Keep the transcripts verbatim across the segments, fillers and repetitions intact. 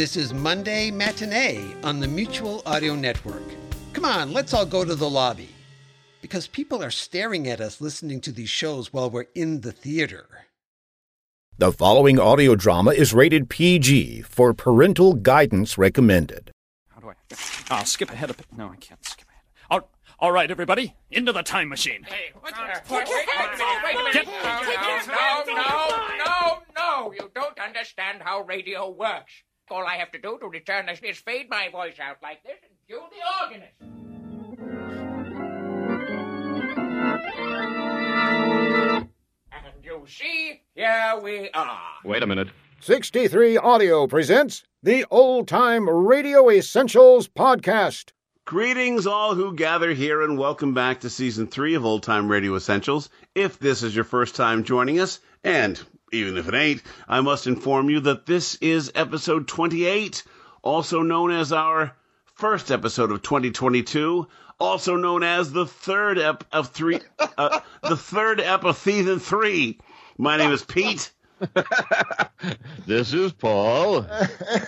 This is Monday Matinee on the Mutual Audio Network. Come on, let's all go to the lobby. Because people are staring at us listening to these shows while we're in the theater. The following audio drama is rated P G for parental guidance recommended. How do I... I'll skip ahead a bit. No, I can't skip ahead. I'll... All right, everybody, into the time machine. Hey, what the... Take your hands off! Wait a minute. No, no, no, no. You don't understand how radio works. All I have to do to return this is fade my voice out like this and cue the organist. And you see, here we are. Wait a minute. sixty-three Audio presents the Old Time Radio Essentials podcast. Greetings all who gather here and welcome back to Season three of Old Time Radio Essentials. If this is your first time joining us, and even if it ain't, I must inform you that this is Episode twenty-eight, also known as our first episode of twenty twenty-two, also known as the third ep of three, uh, the third ep of season three. My name is Pete. This is Paul,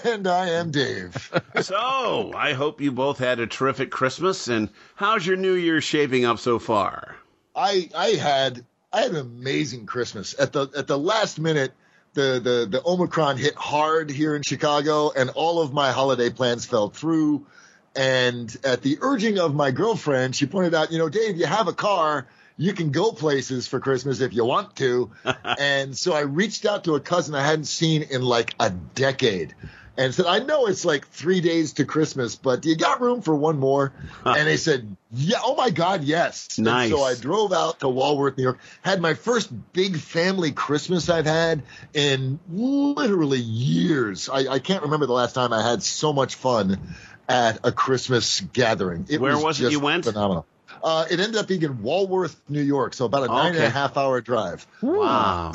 and I am Dave. So I hope you both had a terrific Christmas. And how's your New Year shaping up so far? I I had I had an amazing Christmas. At the at the last minute, the the the Omicron hit hard here in Chicago, and all of my holiday plans fell through. And at the urging of my girlfriend, she pointed out, you know, Dave, you have a car. You can go places for Christmas if you want to. And so I reached out to a cousin I hadn't seen in like a decade and said, I know it's like three days to Christmas, but you got room for one more? And they said, yeah, oh, my God, yes. Nice. And so I drove out to Walworth, New York, had my first big family Christmas I've had in literally years. I, I can't remember the last time I had so much fun at a Christmas gathering. It Where was, was it just you went? Phenomenal. Uh, it ended up being in Walworth, New York, so about a nine okay. and a half hour drive. Wow.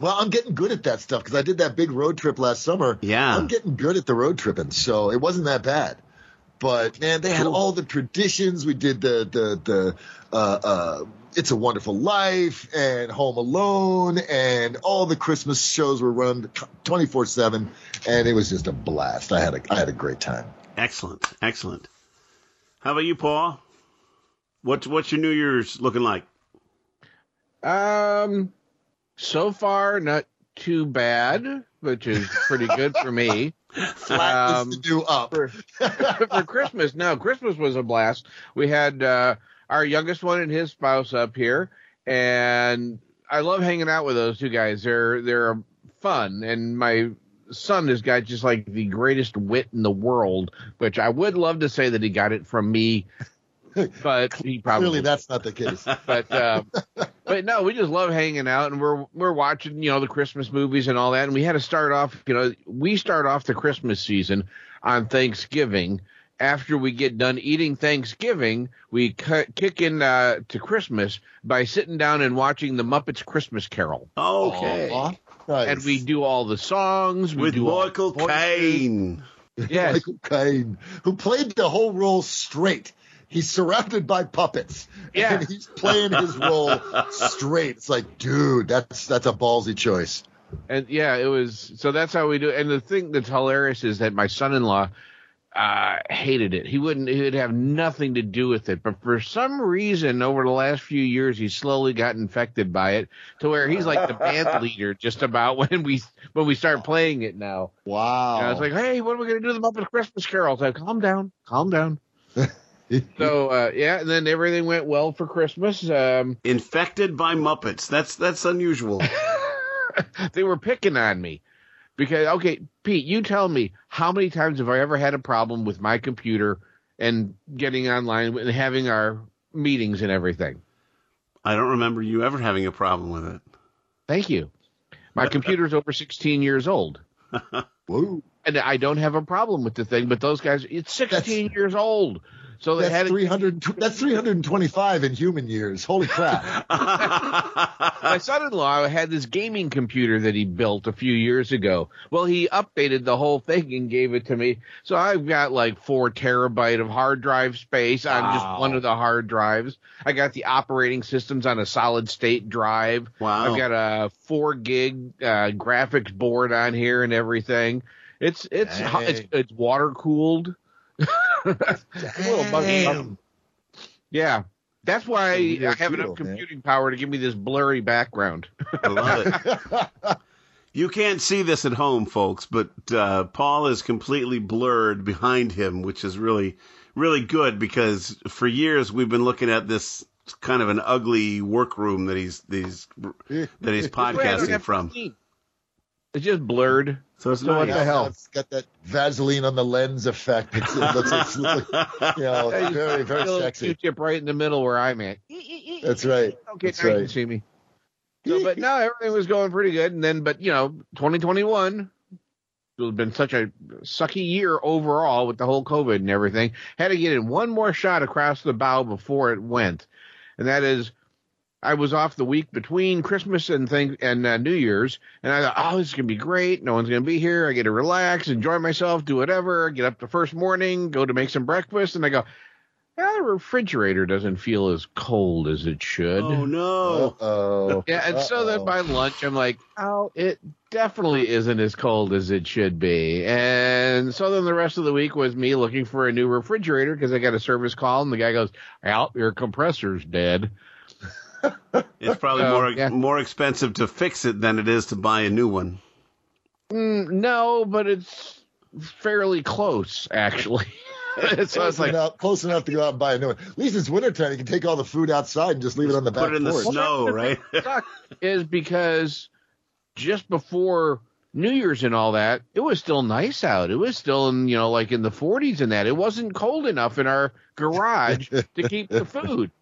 Well, I'm getting good at that stuff because I did that big road trip last summer. Yeah. I'm getting good at the road tripping, so it wasn't that bad. But, man, they had cool. all the traditions. We did the the the uh, uh, It's a Wonderful Life and Home Alone, and all the Christmas shows were run twenty-four seven, and it was just a blast. I had a I had a great time. Excellent, excellent. How about you, Paul? What's what's your New Year's looking like? Um, so far not too bad, which is pretty good for me. Flat um, is to do up for, for Christmas. No, Christmas was a blast. We had uh, our youngest one and his spouse up here, and I love hanging out with those two guys. They're they're fun, and my son has got just like the greatest wit in the world, which I would love to say that he got it from me, but he probably clearly that's not the case. But um, but no, we just love hanging out, and we're we're watching you know the Christmas movies and all that. And we had to start off you know we start off the Christmas season on Thanksgiving. After we get done eating Thanksgiving, we cut, kick in uh, to Christmas by sitting down and watching the Muppets Christmas Carol. Okay. Aww. Nice. And we do all the songs. We With do Michael Caine. Yes. Michael Caine, who played the whole role straight. He's surrounded by puppets. Yeah. And he's playing his role straight. It's like, dude, that's that's a ballsy choice. And, yeah, it was – so that's how we do it. And the thing that's hilarious is that my son-in-law uh, hated it. He wouldn't – he would have nothing to do with it. But for some reason over the last few years, he slowly got infected by it to where he's like the band leader just about when we when we start playing it now. Wow. And I was like, hey, what are we going to do with the Muppet Christmas Carol? So calm down. Calm down. So, uh, yeah, and then everything went well for Christmas. Um, Infected by Muppets. That's that's unusual. They were picking on me because, okay, Pete, you tell me, how many times have I ever had a problem with my computer and getting online and having our meetings and everything? I don't remember you ever having a problem with it. Thank you. My computer's over sixteen years old. Whoa. And I don't have a problem with the thing, but those guys, it's sixteen That's... years old. So they that's had three hundred. A, that's three hundred twenty-five in human years. Holy crap! My son-in-law had this gaming computer that he built a few years ago. Well, he updated the whole thing and gave it to me. So I've got like four terabyte of hard drive space on wow. just one of the hard drives. I got the operating systems on a solid state drive. Wow! I've got a four gig uh, graphics board on here and everything. It's it's hot, it's, it's water cooled. Yeah, that's why I have enough computing man. power to give me this blurry background. I love it. You can't see this at home, folks, but uh, Paul is completely blurred behind him, which is really, really good because for years we've been looking at this kind of an ugly workroom that he's these that he's podcasting from. It's just blurred. So it's so not what the hell. It's got that Vaseline on the lens effect. It's, it looks, it's like, you know, yeah, very, very sexy. Q-tip right in the middle where I'm at. That's right. Okay, that's now right. You can see me. So, but no, everything was going pretty good. And then, but you know, twenty twenty-one, it's been such a sucky year overall with the whole COVID and everything. Had to get in one more shot across the bow before it went. And that is, I was off the week between Christmas and thing and uh, New Year's, and I thought, oh, this is going to be great. No one's going to be here. I get to relax, enjoy myself, do whatever, get up the first morning, go to make some breakfast, and I go, ah, the refrigerator doesn't feel as cold as it should. Oh, no. Uh-oh. Yeah, and Uh-oh. so then by lunch, I'm like, oh, it definitely isn't as cold as it should be. And so then the rest of the week was me looking for a new refrigerator because I got a service call, and the guy goes, out, your compressor's dead. It's probably so, more yeah. more expensive to fix it than it is to buy a new one. Mm, no, but it's fairly close, actually. So I was like, enough, close enough to go out and buy a new one. At least it's wintertime. You can take all the food outside and just leave it on the back porch. Put it in the snow, right? Is because just before New Year's and all that, it was still nice out. It was still in, you know, like in the forties and that. It wasn't cold enough in our garage to keep the food.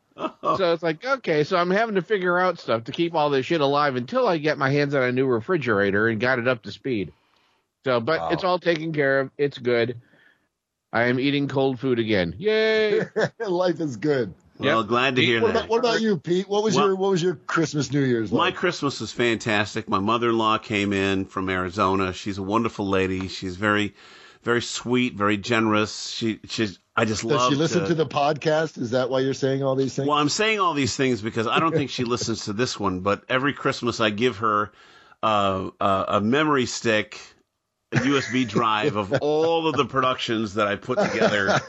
So it's like, okay, so I'm having to figure out stuff to keep all this shit alive until I get my hands on a new refrigerator and got it up to speed. So, but wow. It's all taken care of. It's good. I am eating cold food again. Yay! Life is good. Well, yep. Glad to Pete, hear what that. About, what about you, Pete? What was well, your What was your Christmas, New Year's like? My Christmas was fantastic. My mother-in-law came in from Arizona. She's a wonderful lady. She's very, very sweet, very generous. She she's. I just love. Does she listen to, to the podcast? Is that why you're saying all these things? Well, I'm saying all these things because I don't think she listens to this one. But every Christmas, I give her uh, uh, a memory stick, a U S B drive of all of the productions that I put together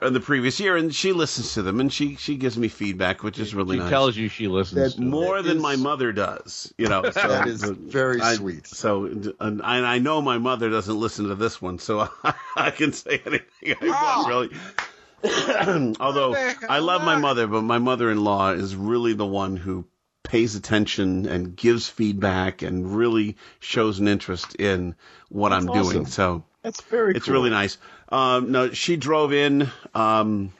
in the previous year, and she listens to them, and she she gives me feedback, which is really she nice. She tells you she listens that, more that than is, my mother does. You know, so that is very I, sweet. So, and I know my mother doesn't listen to this one, so I, I can say anything I want, really. Although I love my mother, but my mother-in-law is really the one who pays attention and gives feedback and really shows an interest in what That's I'm awesome. doing. So That's very it's cool. really nice. Um, no, she drove in um,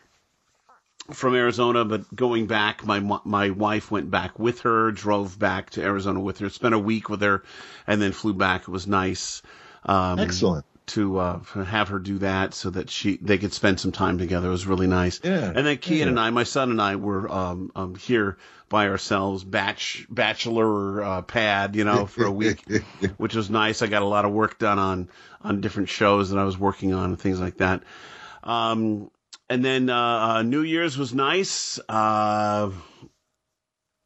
from Arizona, but going back, my my wife went back with her, drove back to Arizona with her, spent a week with her, and then flew back. It was nice. Um, Excellent. To uh, have her do that so that she they could spend some time together. It was really nice. Yeah. And then Kian yeah. and I, my son and I, were um, um, here by ourselves, batch bachelor uh, pad, you know, for a week, which was nice. I got a lot of work done on on different shows that I was working on and things like that. Um, and then uh, uh, New Year's was nice. Uh,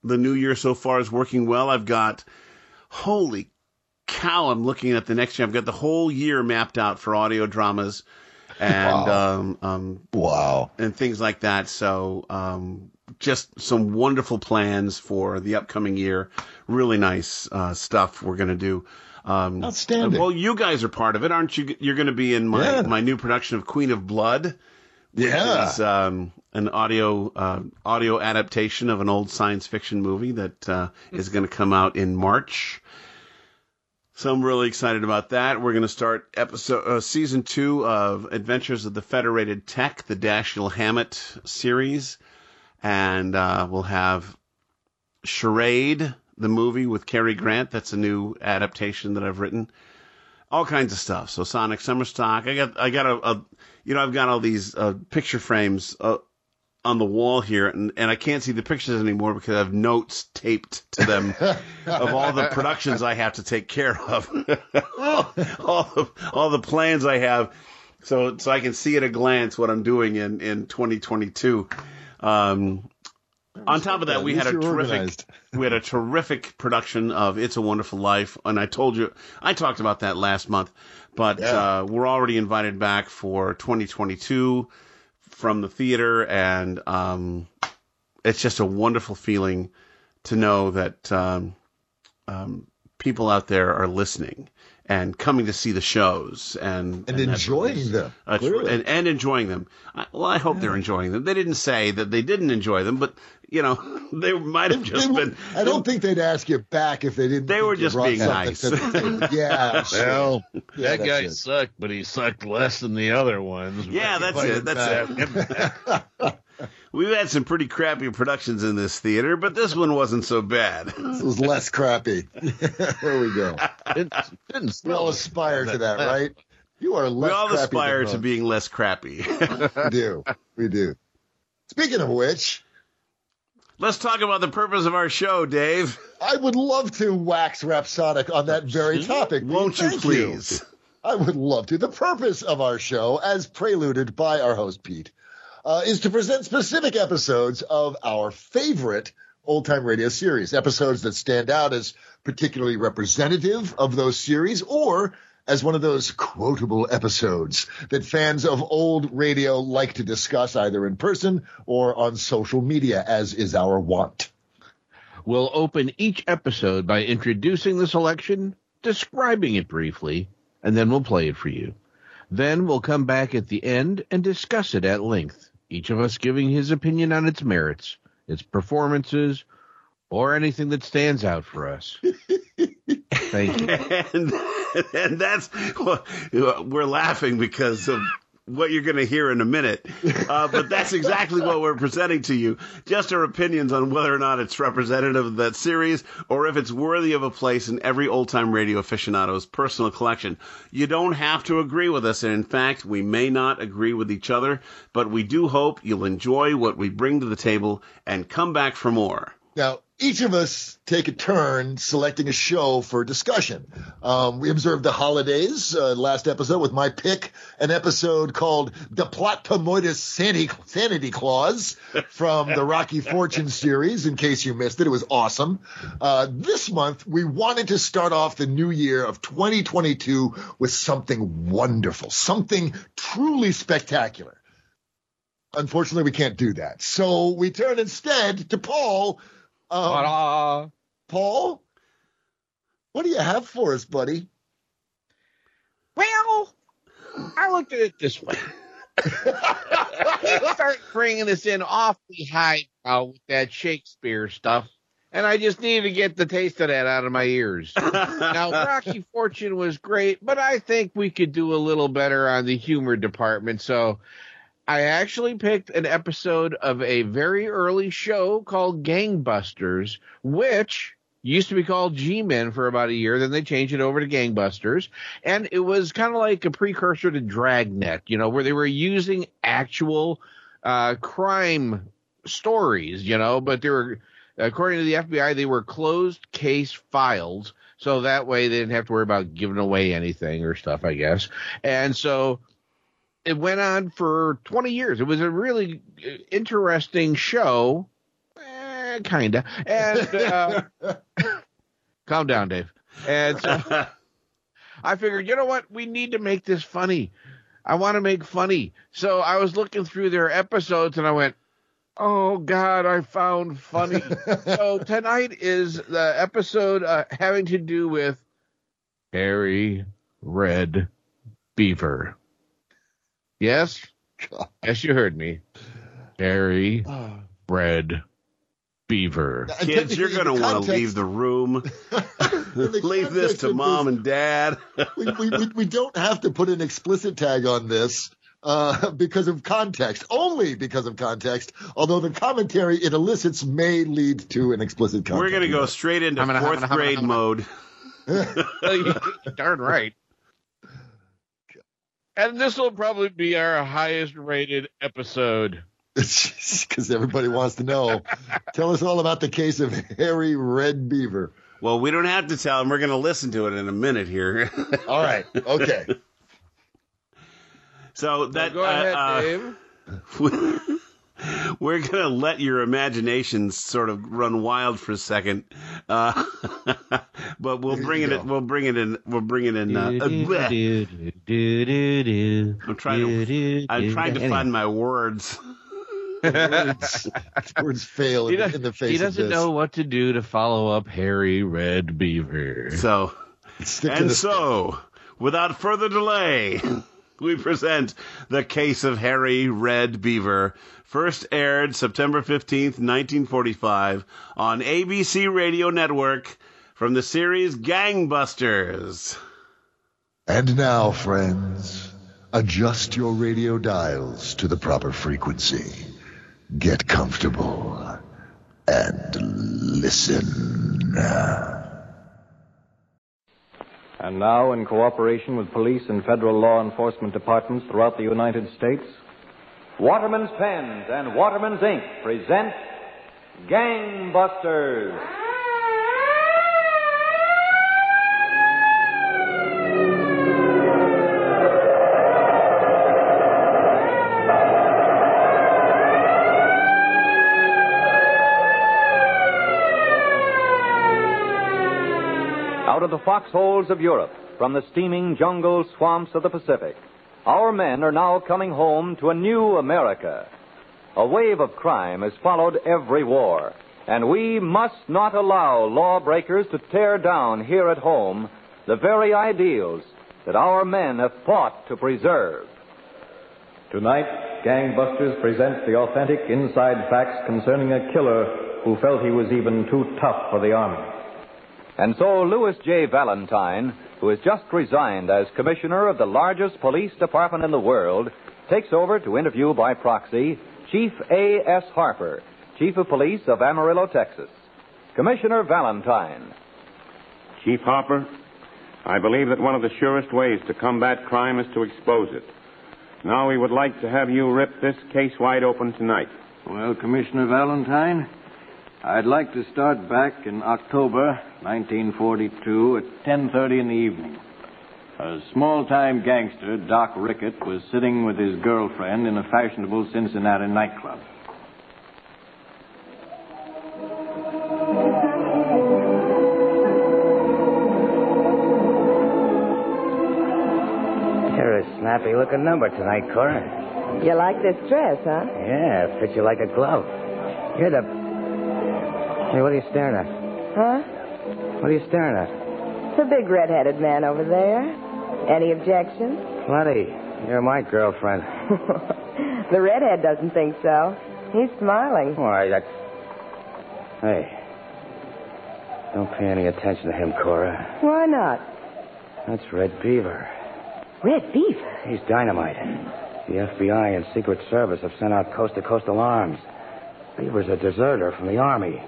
the New Year so far is working well. I've got holy. Cow, I'm looking at the next year. I've got the whole year mapped out for audio dramas and wow. Um, um, wow. and things like that. So um, just some wonderful plans for the upcoming year. Really nice uh, stuff we're going to do. Um, Outstanding. Well, you guys are part of it, aren't you? You're going to be in my, yeah. my new production of Queen of Blood. Which yeah. is um, an audio uh, audio adaptation of an old science fiction movie that uh, is going to come out in March. So I'm really excited about that. We're going to start episode uh, season two of Adventures of the Federated Tech, the Dashiell Hammett series, and uh, we'll have Charade, the movie with Cary Grant. That's a new adaptation that I've written. All kinds of stuff. So Sonic Summerstock. I got I got a, a you know I've got all these uh, picture frames uh, on the wall here, and, and I can't see the pictures anymore because I have notes taped to them of all the productions I have to take care of, all, all, the, all the plans I have, so so I can see at a glance what I'm doing in, in twenty twenty-two. Um, On top of that, we had a terrific we had a terrific production of It's a Wonderful Life, and I told you I talked about that last month, but yeah. uh, we're already invited back for twenty twenty-two from the theater, and um, it's just a wonderful feeling to know that um, um, people out there are listening and coming to see the shows and, and, and enjoying them, uh, and, and enjoying them. I, well, I hope yeah. they're enjoying them. They didn't say that they didn't enjoy them, but you know, they might have just they, been. I don't they, think they'd ask you back if they didn't. They were just being nice. That, yeah, well, yeah, that guy it. sucked, but he sucked less than the other ones. Yeah, that's it. That's it. We've had some pretty crappy productions in this theater, but this one wasn't so bad. This was less crappy. There we go. It didn't we all aspire to that, right? You are less crappy. We all crappy aspire to being less crappy. We do. We do. Speaking of which, let's talk about the purpose of our show, Dave. I would love to wax rhapsodic on that very topic. Won't you please? You. I would love to. The purpose of our show, as preluded by our host, Pete, Uh, is to present specific episodes of our favorite old-time radio series, episodes that stand out as particularly representative of those series or as one of those quotable episodes that fans of old radio like to discuss either in person or on social media, as is our wont. We'll open each episode by introducing the selection, describing it briefly, and then we'll play it for you. Then we'll come back at the end and discuss it at length, each of us giving his opinion on its merits, its performances, or anything that stands out for us. Thank you. And, and that's well, we're laughing because of what you're going to hear in a minute. Uh, but that's exactly what we're presenting to you. Just our opinions on whether or not it's representative of that series or if it's worthy of a place in every old-time radio aficionado's personal collection. You don't have to agree with us. And in fact, we may not agree with each other, but we do hope you'll enjoy what we bring to the table and come back for more. Now, each of us take a turn selecting a show for discussion. Um, we observed the holidays uh, last episode with my pick, an episode called The Platimoitis Sanity, Sanity Clause from the Rocky Fortune series, in case you missed it. It was awesome. Uh, this month, we wanted to start off the new year of twenty twenty-two with something wonderful, something truly spectacular. Unfortunately, we can't do that. So we turn instead to Paul. Um, Paul, what do you have for us, buddy? Well, I looked at it this way. He started bringing us in awfully high uh, with that Shakespeare stuff, and I just needed to get the taste of that out of my ears. Now, Rocky Fortune was great, but I think we could do a little better on the humor department, so I actually picked an episode of a very early show called Gangbusters, which used to be called G-Men for about a year. Then they changed it over to Gangbusters. And it was kind of like a precursor to Dragnet, you know, where they were using actual uh, crime stories, you know, but they were, according to the F B I, they were closed case files. So that way they didn't have to worry about giving away anything or stuff, I guess. And so it went on for twenty years. It was a really interesting show, eh, kind of. And uh, calm down, Dave. And so I figured, you know what? We need to make this funny. I want to make funny. So I was looking through their episodes, and I went, oh, God, I found funny. So tonight is the episode uh, having to do with Hairy Red Beaver. Yes, God. Yes, you heard me. Hairy Red Beaver. Kids, you're going to want to leave the room. Leave this to mom this, and dad. we, we, we, we don't have to put an explicit tag on this uh, because of context, only because of context, although the commentary it elicits may lead to an explicit context. We're going to go straight into I'm gonna, fourth I'm gonna, grade I'm gonna, I'm gonna. mode. Darn right. And this will probably be our highest-rated episode. Because everybody wants to know. Tell us all about the case of Hairy Red Beaver. Well, we don't have to tell them. We're going to listen to it in a minute here. All right. Okay. So that, well, go uh, ahead, uh, Dave. we're going to let your imagination sort of run wild for a second. Uh, but we'll bring it, in, we'll bring it in, we'll bring it in. Uh, I'm trying to, I'm trying to find my words. Words, words fail in, in the face of this. He doesn't know what to do to follow up Harry Red Beaver. So, and so, without further delay, we present The Case of Harry Red Beaver, first aired September fifteenth, nineteen forty-five, on A B C Radio Network from the series Gangbusters. And now, friends, adjust your radio dials to the proper frequency. Get comfortable and listen. And now, in cooperation with police and federal law enforcement departments throughout the United States, Waterman's Pens and Waterman's Ink present Gangbusters. Out of the foxholes of Europe, from the steaming jungle swamps of the Pacific, our men are now coming home to a new America. A wave of crime has followed every war, and we must not allow lawbreakers to tear down here at home the very ideals that our men have fought to preserve. Tonight, Gangbusters presents the authentic inside facts concerning a killer who felt he was even too tough for the Army. And so Louis J. Valentine, who has just resigned as commissioner of the largest police department in the world, takes over to interview by proxy Chief A S Hopper, Chief of Police of Amarillo, Texas. Commissioner Valentine. Chief Hopper, I believe that one of the surest ways to combat crime is to expose it. Now we would like to have you rip this case wide open tonight. Well, Commissioner Valentine, I'd like to start back in October nineteen forty-two at ten thirty in the evening. A small-time gangster, Doc Rickett, was sitting with his girlfriend in a fashionable Cincinnati nightclub. You're a snappy-looking number tonight, Cora. You like this dress, huh? Yeah, fits you like a glove. You're the... Hey, what are you staring at? Huh? What are you staring at? The big red-headed man over there. Any objections? Plenty. You're my girlfriend. The redhead doesn't think so. He's smiling. All right, that's... Hey. Don't pay any attention to him, Cora. Why not? That's Red Beaver. Red Beaver? He's dynamite. The F B I and Secret Service have sent out coast-to-coast alarms. Beaver's a deserter from the Army.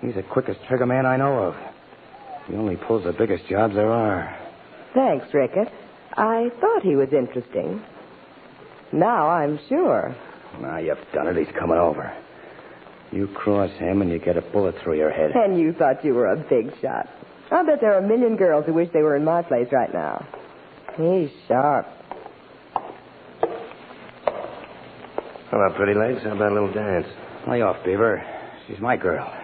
He's the quickest trigger man I know of. He only pulls the biggest jobs there are. Thanks, Rickett. I thought he was interesting. Now I'm sure. Now you've done it. He's coming over. You cross him and you get a bullet through your head. And you thought you were a big shot. I'll bet there are a million girls who wish they were in my place right now. He's sharp. Hello, pretty legs. How about a little dance? Lay off, Beaver. She's my girl.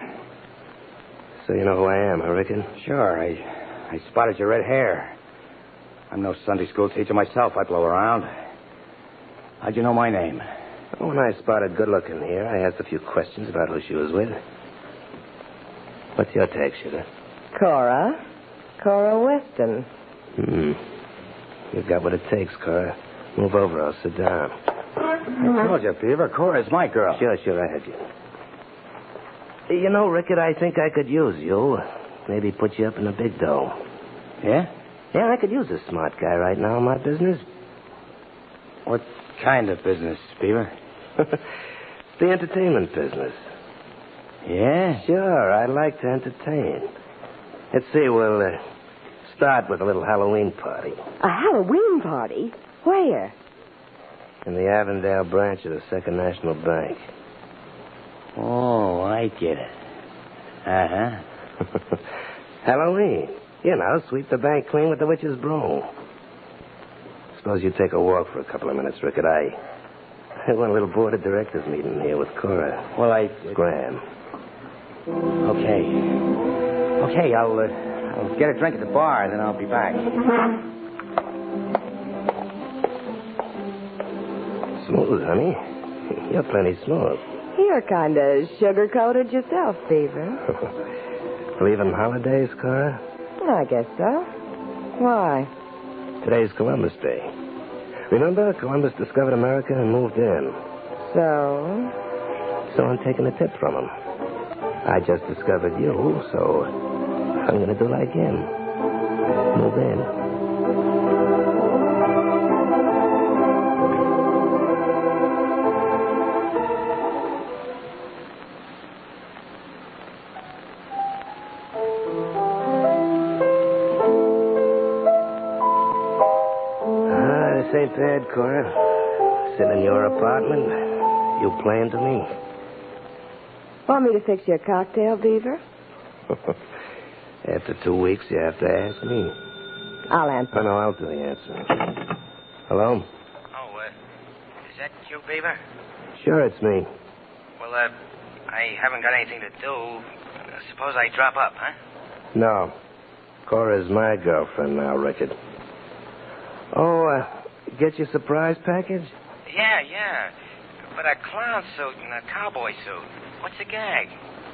So you know who I am, I reckon? Sure. I, I spotted your red hair. I'm no Sunday school teacher myself. I blow around. How'd you know my name? When I spotted Good Looking here, I asked a few questions about who she was with. What's your tag, sugar? Cora. Cora Weston. Hmm. You've got what it takes, Cora. Move over. I'll sit down. I told you, Beaver. Cora's my girl. Sure, sure. I had you. You know, Rickett, I think I could use you. Maybe put you up in the big dough. Yeah? Yeah, I could use a smart guy right now in my business. What kind of business, Beaver? The entertainment business. Yeah? Sure, I like to entertain. Let's see, we'll uh, start with a little Halloween party. A Halloween party? Where? In the Avondale branch of the Second National Bank. Oh, I get it. Uh-huh. Halloween. You know, sweep the bank clean with the witch's broom. Suppose you take a walk for a couple of minutes, Rickett. I, I had one little board of directors meeting here with Cora. Well, I... It's Graham. Okay. Okay, I'll, uh, I'll get a drink at the bar, and then I'll be back. Smooth, honey. You're plenty smooth. You're kind of sugar-coated yourself, Beaver. Believe in holidays, Cora? I guess so. Why? Today's Columbus Day. Remember, Columbus discovered America and moved in. So? So I'm taking a tip from him. I just discovered you, so I'm going to do like him. Move in. Ah, this ain't bad, Cora. Sitting in your apartment, you playing to me. Want me to fix you a cocktail, Beaver? After two weeks, you have to ask me. I'll answer. Oh, no, I'll do the answer. Hello? Oh, uh, is that you, Beaver? Sure, it's me. Well, uh, I haven't got anything to do. Suppose I drop up, huh? No. Cora's my girlfriend now, Richard. Oh, uh, get your surprise package? Yeah, yeah. But a clown suit and a cowboy suit. What's the gag?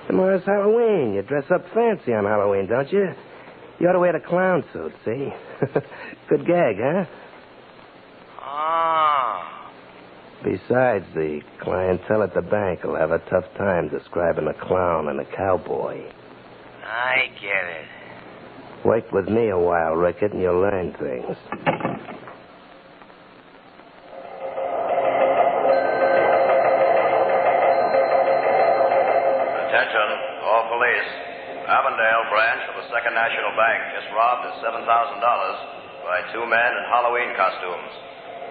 Tomorrow's Halloween. You dress up fancy on Halloween, don't you? You ought to wear the clown suit, see? Good gag, huh? Ah. Oh. Besides, the clientele at the bank will have a tough time describing a clown and a cowboy. I get it. Wait with me a while, Rickett, and you'll learn things. Second National Bank just robbed of seven thousand dollars by two men in Halloween costumes.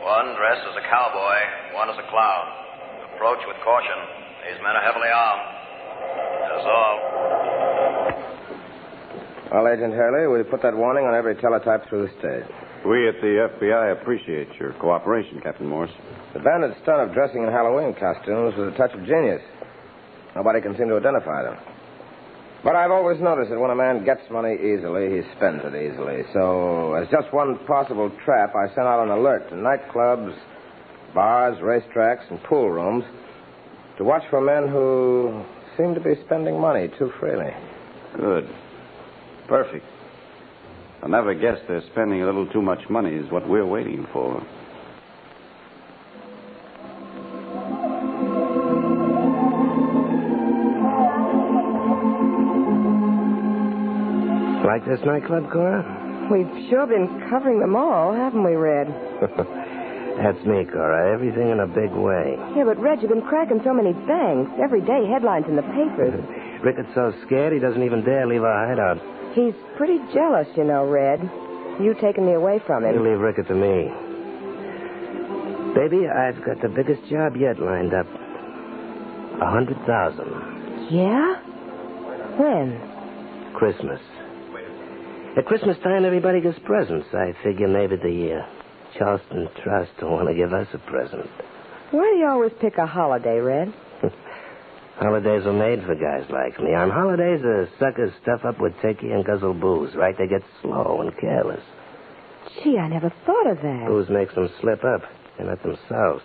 One dressed as a cowboy, one as a clown. Approach with caution. These men are heavily armed. That's all. Well, Agent Hurley, we put that warning on every teletype through the state. We at the F B I appreciate your cooperation, Captain Morse. The bandit's stunt of dressing in Halloween costumes was a touch of genius. Nobody can seem to identify them. But I've always noticed that when a man gets money easily, he spends it easily. So, as just one possible trap, I sent out an alert to nightclubs, bars, racetracks, and pool rooms to watch for men who seem to be spending money too freely. Good. Perfect. I never guessed they're spending a little too much money is what we're waiting for. Like this nightclub, Cora? We've sure been covering them all, haven't we, Red? That's me, Cora. Everything in a big way. Yeah, but, Red, you've been cracking so many banks. Every day, headlines in the papers. Ricketts so scared, he doesn't even dare leave our hideout. He's pretty jealous, you know, Red. You've taken me away from him. You leave Rickett to me. Baby, I've got the biggest job yet lined up. A hundred thousand. Yeah? When? Christmas. At Christmas time, everybody gets presents. I figure maybe the uh, Charleston Trust will want to give us a present. Why do you always pick a holiday, Red? Holidays are made for guys like me. On holidays, the suckers stuff up with turkey and guzzle booze, right? They get slow and careless. Gee, I never thought of that. Booze makes them slip up and not themselves.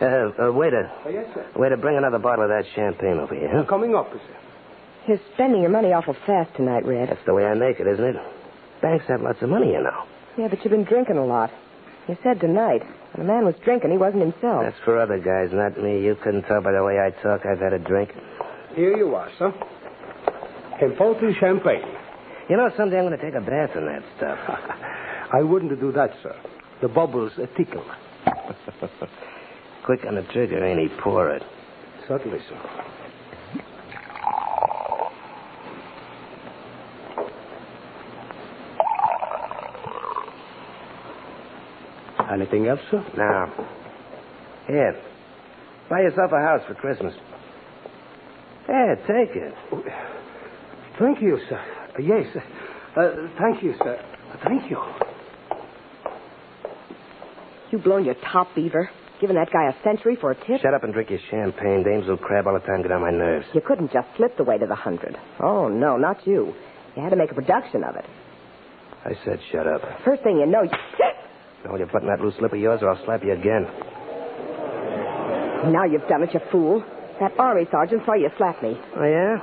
Uh, uh, waiter. Oh, yes, sir. Waiter, bring another bottle of that champagne over here. Huh? Coming up, sir. You're spending your money awful fast tonight, Red. That's the way I make it, isn't it? Banks have lots of money, you know. Yeah, but you've been drinking a lot. You said tonight. When a man was drinking, he wasn't himself. That's for other guys, not me. You couldn't tell by the way I talk I've had a drink. Here you are, sir. Important champagne. You know, someday I'm going to take a bath in that stuff. I wouldn't do that, sir. The bubbles tickle. Quick on the trigger, ain't he? Pour it. Certainly, sir. Anything else, sir? No. Here. Buy yourself a house for Christmas. Here, take it. Thank you, sir. Yes. Uh, thank you, sir. Thank you. You blown your top, Beaver. giving that guy a century for a tip? Shut up and drink your champagne. Dames will crab all the time, get on my nerves. You couldn't just slip the way to the hundred. Oh, no, not you. You had to make a production of it. I said shut up. First thing you know, you... Don't you put in that loose slip of yours or I'll slap you again. Now you've done it, you fool. That army sergeant saw you slap me. Oh, yeah?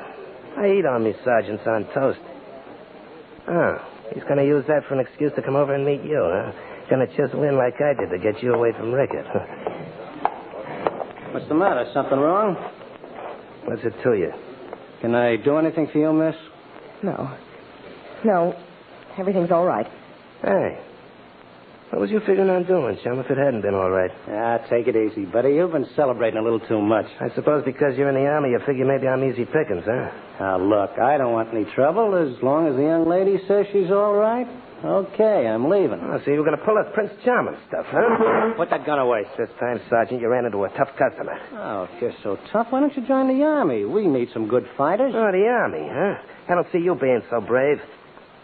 I eat army sergeants on toast. Oh, he's going to use that for an excuse to come over and meet you, huh? Going to chisel in like I did to get you away from Rickett. What's the matter? Something wrong? What's it to you? Can I do anything for you, miss? No. No. Everything's all right. Hey. What was you figuring on doing, chum, if it hadn't been all right? Ah, take it easy, buddy. You've been celebrating a little too much. I suppose because you're in the Army, you figure maybe I'm easy pickings, huh? Now, look, I don't want any trouble as long as the young lady says she's all right. Okay, I'm leaving. Oh, so you were going to pull that Prince Charming stuff, huh? Put that gun away. This time, Sergeant, you ran into a tough customer. Oh, if you're so tough, why don't you join the Army? We need some good fighters. Oh, the Army, huh? I don't see you being so brave.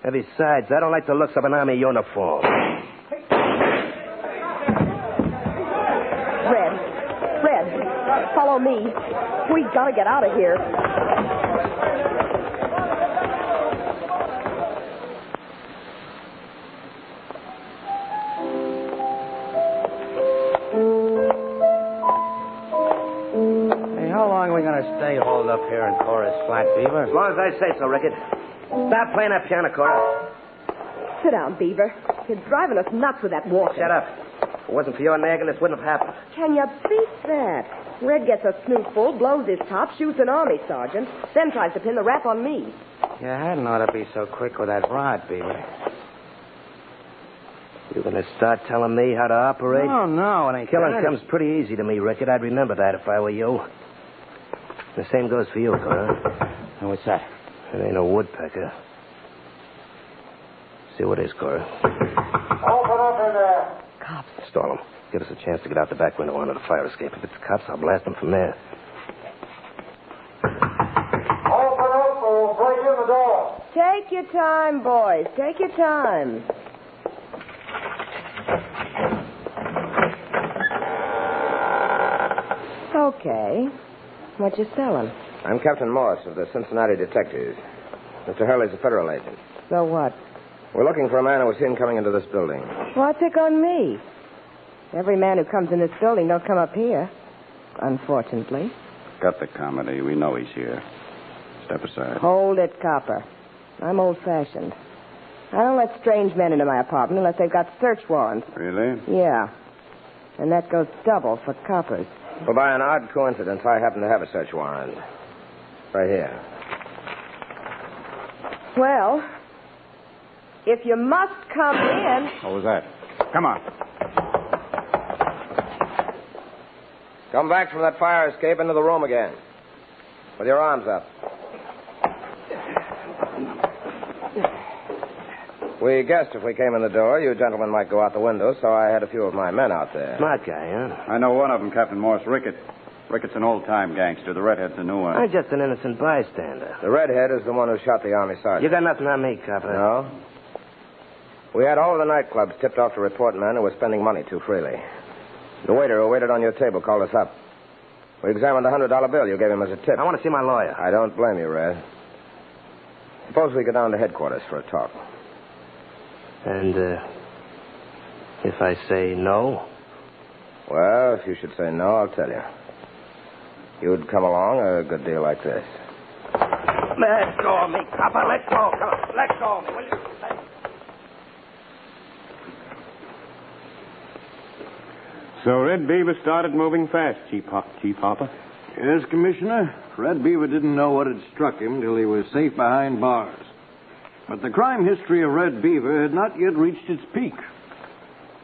And besides, I don't like the looks of an Army uniform. Red. Red, follow me. We got to get out of here. Stay hold up here in Cora's flat, Beaver. As long as I say so, Rickett. Stop playing that piano, Cora. Sit down, Beaver. You're driving us nuts with that walk. Shut up. If it wasn't for your nagging, this wouldn't have happened. Can you beat that? Red gets a snootful, blows his top, shoots an army sergeant, then tries to pin the rap on me. You hadn't ought to be so quick with that rod, Beaver. You going to start telling me how to operate? Oh, no, it ain't killing that. Comes pretty easy to me, Rickett. I'd remember that if I were you. The same goes for you, Cora. And what's that? It ain't a woodpecker. See what it is, Cora. Open up in there. Cops. Stall them. Give us a chance to get out the back window onto the fire escape. If it's cops, I'll blast them from there. Open up or we'll break in the door. Take your time, boys. Take your time. Okay. What you selling? I'm Captain Morris of the Cincinnati Detectives. Mister Hurley's a federal agent. So what? We're looking for a man who was seen coming into this building. Why pick on me? Every man who comes in this building don't come up here, unfortunately. Cut the comedy. We know he's here. Step aside. Hold it, copper. I'm old-fashioned. I don't let strange men into my apartment unless they've got search warrants. Really? Yeah. And that goes double for coppers. Well, by an odd coincidence, I happen to have a search warrant. Right here. Well, if you must come in... What was that? Come on. Come back from that fire escape into the room again. With your arms up. We guessed if we came in the door, you gentlemen might go out the window, so I had a few of my men out there. Smart guy, huh? I know one of them, Captain Morris, Rickett. Rickett's an old-time gangster. The redhead's a new one. I'm just an innocent bystander. The redhead is the one who shot the army sergeant. You got nothing on me, Copper. No? We had all the nightclubs tipped off to report men who were spending money too freely. The waiter who waited on your table called us up. We examined the one hundred dollar bill you gave him as a tip. I want to see my lawyer. I don't blame you, Red. Suppose we go down to headquarters for a talk. And, uh, if I say no? Well, if you should say no, I'll tell you. You'd come along a good deal like this. Let go of me, Copper. Let go. Come on. Let go of me, will you? Let... So Red Beaver started moving fast, Chief, Hop- Chief Hopper. Yes, Commissioner. Red Beaver didn't know what had struck him till he was safe behind bars. But the crime history of Red Beaver had not yet reached its peak.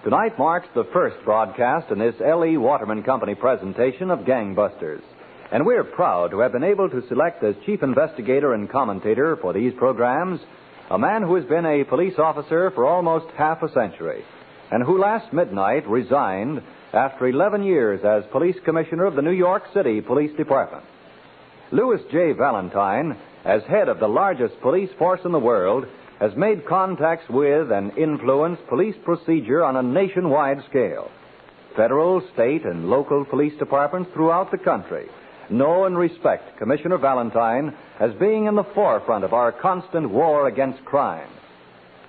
Tonight marks the first broadcast in this L E. Waterman Company presentation of Gangbusters. And we're proud to have been able to select as chief investigator and commentator for these programs a man who has been a police officer for almost half a century and who last midnight resigned after eleven years as police commissioner of the New York City Police Department. Louis J. Valentine, as head of the largest police force in the world, has made contacts with and influenced police procedure on a nationwide scale. Federal, state, and local police departments throughout the country know and respect Commissioner Valentine as being in the forefront of our constant war against crime.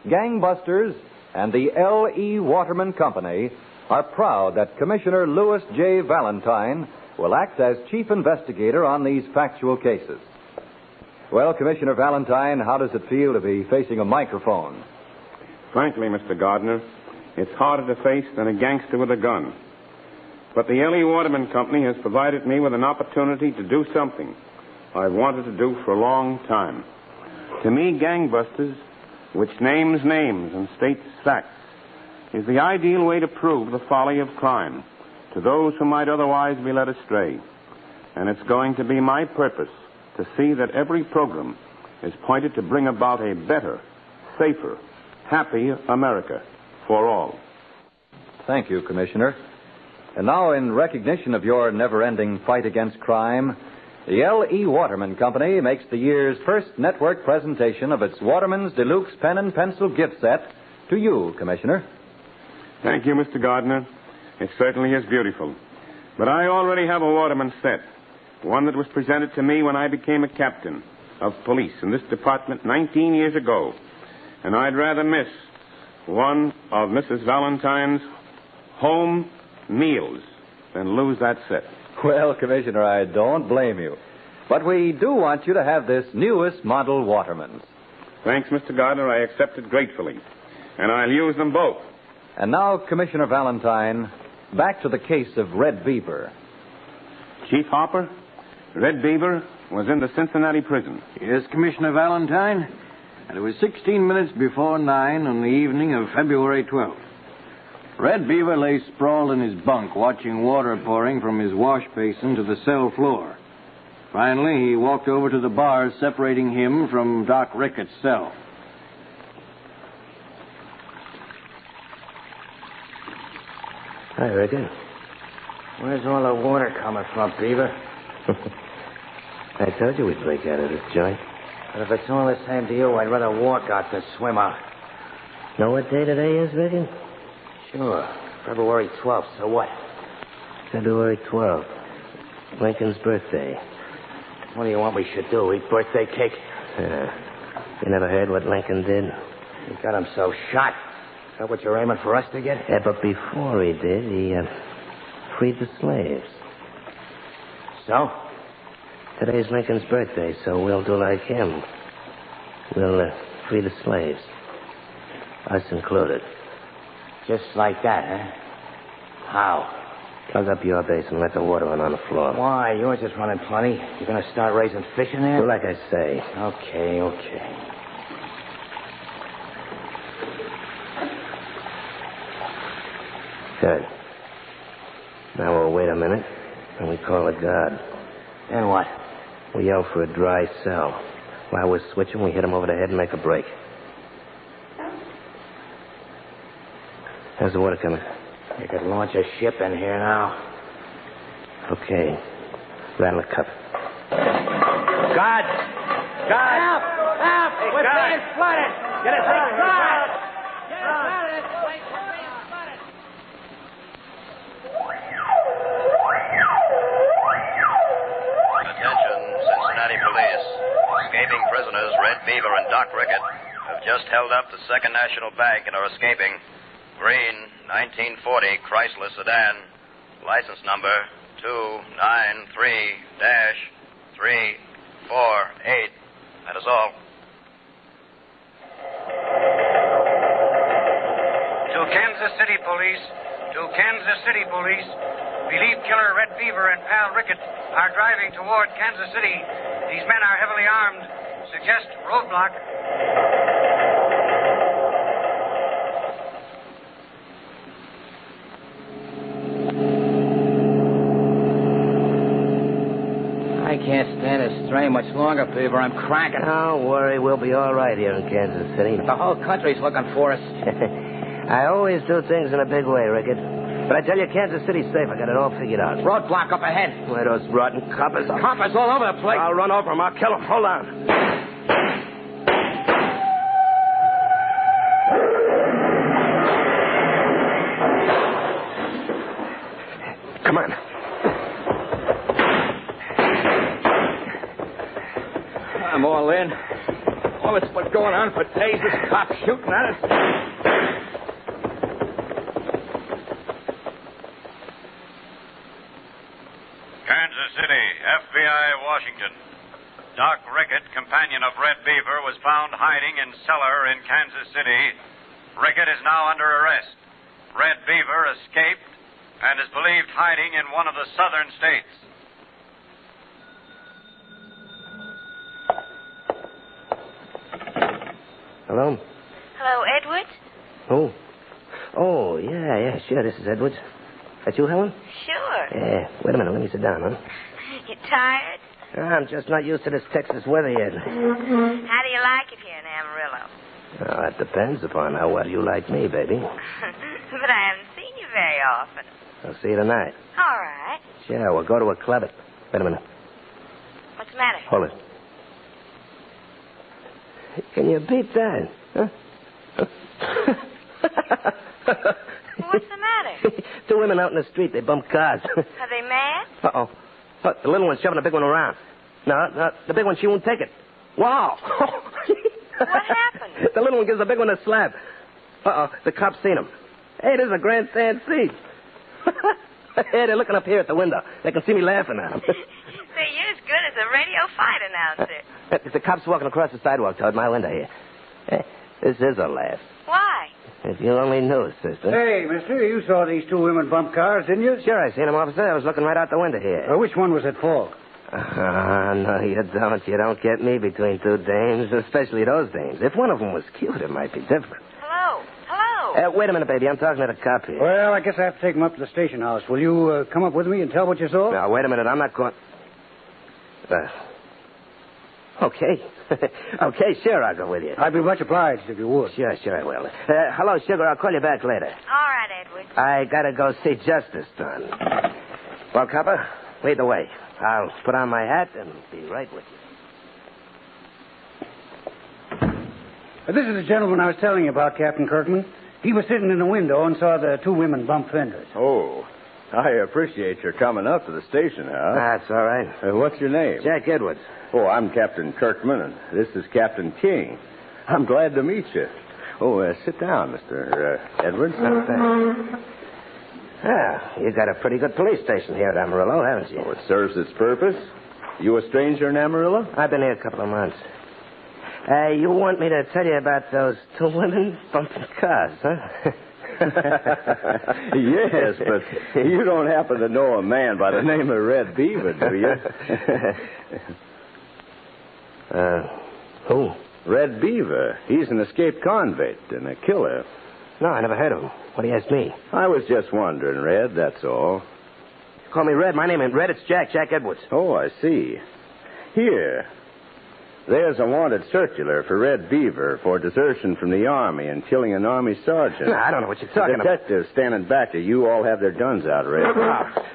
Gangbusters and the L E Waterman Company are proud that Commissioner Louis J. Valentine will act as chief investigator on these factual cases. Well, Commissioner Valentine, how does it feel to be facing a microphone? Frankly, Mister Gardner, it's harder to face than a gangster with a gun. But the L E. Waterman Company has provided me with an opportunity to do something I've wanted to do for a long time. To me, Gangbusters, which names names and states facts, is the ideal way to prove the folly of crime to those who might otherwise be led astray. And it's going to be my purpose to see that every program is pointed to bring about a better, safer, happy America for all. Thank you, Commissioner. And now, in recognition of your never-ending fight against crime, the L E. Waterman Company makes the year's first network presentation of its Waterman's Deluxe Pen and Pencil gift set to you, Commissioner. Thank you, Mister Gardner. It certainly is beautiful. But I already have a Waterman set, one that was presented to me when I became a captain of police in this department nineteen years ago. And I'd rather miss one of Missus Valentine's home meals than lose that set. Well, Commissioner, I don't blame you. But we do want you to have this newest model Waterman's. Thanks, Mister Gardner. I accept it gratefully. And I'll use them both. And now, Commissioner Valentine, back to the case of Red Beaver. Chief Hopper, Red Beaver was in the Cincinnati prison. Yes, Commissioner Valentine. And it was sixteen minutes before nine on the evening of February twelfth. Red Beaver lay sprawled in his bunk, watching water pouring from his wash basin to the cell floor. Finally, he walked over to the bars separating him from Doc Ricketts' cell. Hi, Ricketts. Where's all the water coming from, Beaver? I told you we'd break out of this joint. But if it's all the same to you, I'd rather walk out than swim out. Know what day today is, Ricketts? Sure. February twelfth, so what? February twelfth. Lincoln's birthday. What do you want we should do? Eat birthday cake? Yeah. You never heard what Lincoln did? He got himself shot. Is that what you're aiming for us to get? Yeah, but before he did, he uh, freed the slaves. So? Today's Lincoln's birthday, so we'll do like him. We'll uh, free the slaves. Us included. Just like that, huh? How? Plug up your base and let the water run on the floor. Why? Yours is running plenty. You're going to start raising fish in there? Do like I say. Okay, okay. Good. Now we'll wait a minute, and we call a guard. Then what? We yell for a dry cell. While we're switching, we hit him over the head and make a break. How's the water coming? You could launch a ship in here now. Okay. Rattle a cup. God! God! Help! Help! Hey, we're God. Being flooded! Get us out of here! God! Get us out of this place! We're being flooded! Attention, Cincinnati police. Escaping prisoners Red Beaver and Doc Rickett have just held up the Second National Bank and are escaping. Green, nineteen forty, Chrysler sedan, license number two nine three dash three four eight. That is all. To Kansas City Police, to Kansas City Police, believe killer Red Beaver and pal Rickett are driving toward Kansas City. These men are heavily armed. Suggest roadblock. Can't stand this strain much longer, Beaver. I'm cracking. Don't worry. We'll be all right here in Kansas City. But the whole country's looking for us. I always do things in a big way, Rickett. But I tell you, Kansas City's safe. I got it all figured out. Roadblock up ahead. Where those rotten coppers are. Coppers all over the place. I'll run over them. I'll kill them. Hold on. Come on. I'm all in. All this what's going on for days, this cop shooting at us. Kansas City, F B I, Washington. Doc Rickett, companion of Red Beaver, was found hiding in cellar in Kansas City. Rickett is now under arrest. Red Beaver escaped and is believed hiding in one of the southern states. Hello? Hello, Edwards? Oh. Oh, yeah, yeah, sure, this is Edwards. That you, Helen? Sure. Yeah, wait a minute, let me sit down, huh? You tired? I'm just not used to this Texas weather yet. Mm-hmm. How do you like it here in Amarillo? Oh, that depends upon how well you like me, baby. But I haven't seen you very often. I'll see you tonight. All right. Sure, we'll go to a club at... Wait a minute. What's the matter? Hold it. Can you beat that? Huh? What's the matter? Two women out in the street. They bumped cars. Are they mad? Uh-oh. Look, the little one's shoving the big one around. No, no, the big one, she won't take it. Wow. What happened? The little one gives the big one a slap. Uh-oh. The cop's seen him. Hey, this is a grandstand seat. Hey, they're looking up here at the window. They can see me laughing at them. Say, you're as good as a radio fight announcer. Uh, the cop's walking across the sidewalk toward my window here. Hey, this is a laugh. Why? If you only knew, sister. Hey, mister, you saw these two women bump cars, didn't you? Sure, I seen them, officer. I was looking right out the window here. Uh, which one was at fault? Uh, no, you don't. You don't get me between two dames, especially those dames. If one of them was cute, it might be different. Hello? Hello? Uh, wait a minute, baby. I'm talking to the cop here. Well, I guess I have to take him up to the station house. Will you uh, come up with me and tell what you saw? Now, wait a minute. I'm not going... Uh, okay. Okay, sure, I'll go with you. I'd be much obliged if you would. Sure, sure, I will. Uh, hello, sugar. I'll call you back later. All right, Edward. I gotta go see justice done. Well, copper, lead the way. I'll put on my hat and be right with you. This is the gentleman I was telling you about, Captain Kirkman. He was sitting in the window and saw the two women bump fenders. Oh, I appreciate your coming up to the station, huh? That's all right. Uh, what's your name? Jack Edwards. Oh, I'm Captain Kirkman, and this is Captain King. I'm glad to meet you. Oh, uh, sit down, Mister Uh, Edwards. Oh, thanks. Ah, you got a pretty good police station here at Amarillo, haven't you? Oh, it serves its purpose. You a stranger in Amarillo? I've been here a couple of months. Uh, you want me to tell you about those two women bumping cars, huh? Yes, but you don't happen to know a man by the name of Red Beaver, do you? uh, who? Red Beaver. He's an escaped convict and a killer. No, I never heard of him. What do you ask me? I was just wondering, Red, that's all. You call me Red. My name ain't Red. It's Jack, Jack Edwards. Oh, I see. Here. There's a wanted circular for Red Beaver for desertion from the Army and killing an Army sergeant. No, I don't know what you're talking about. The detectives standing back there, you all have their guns out, Red.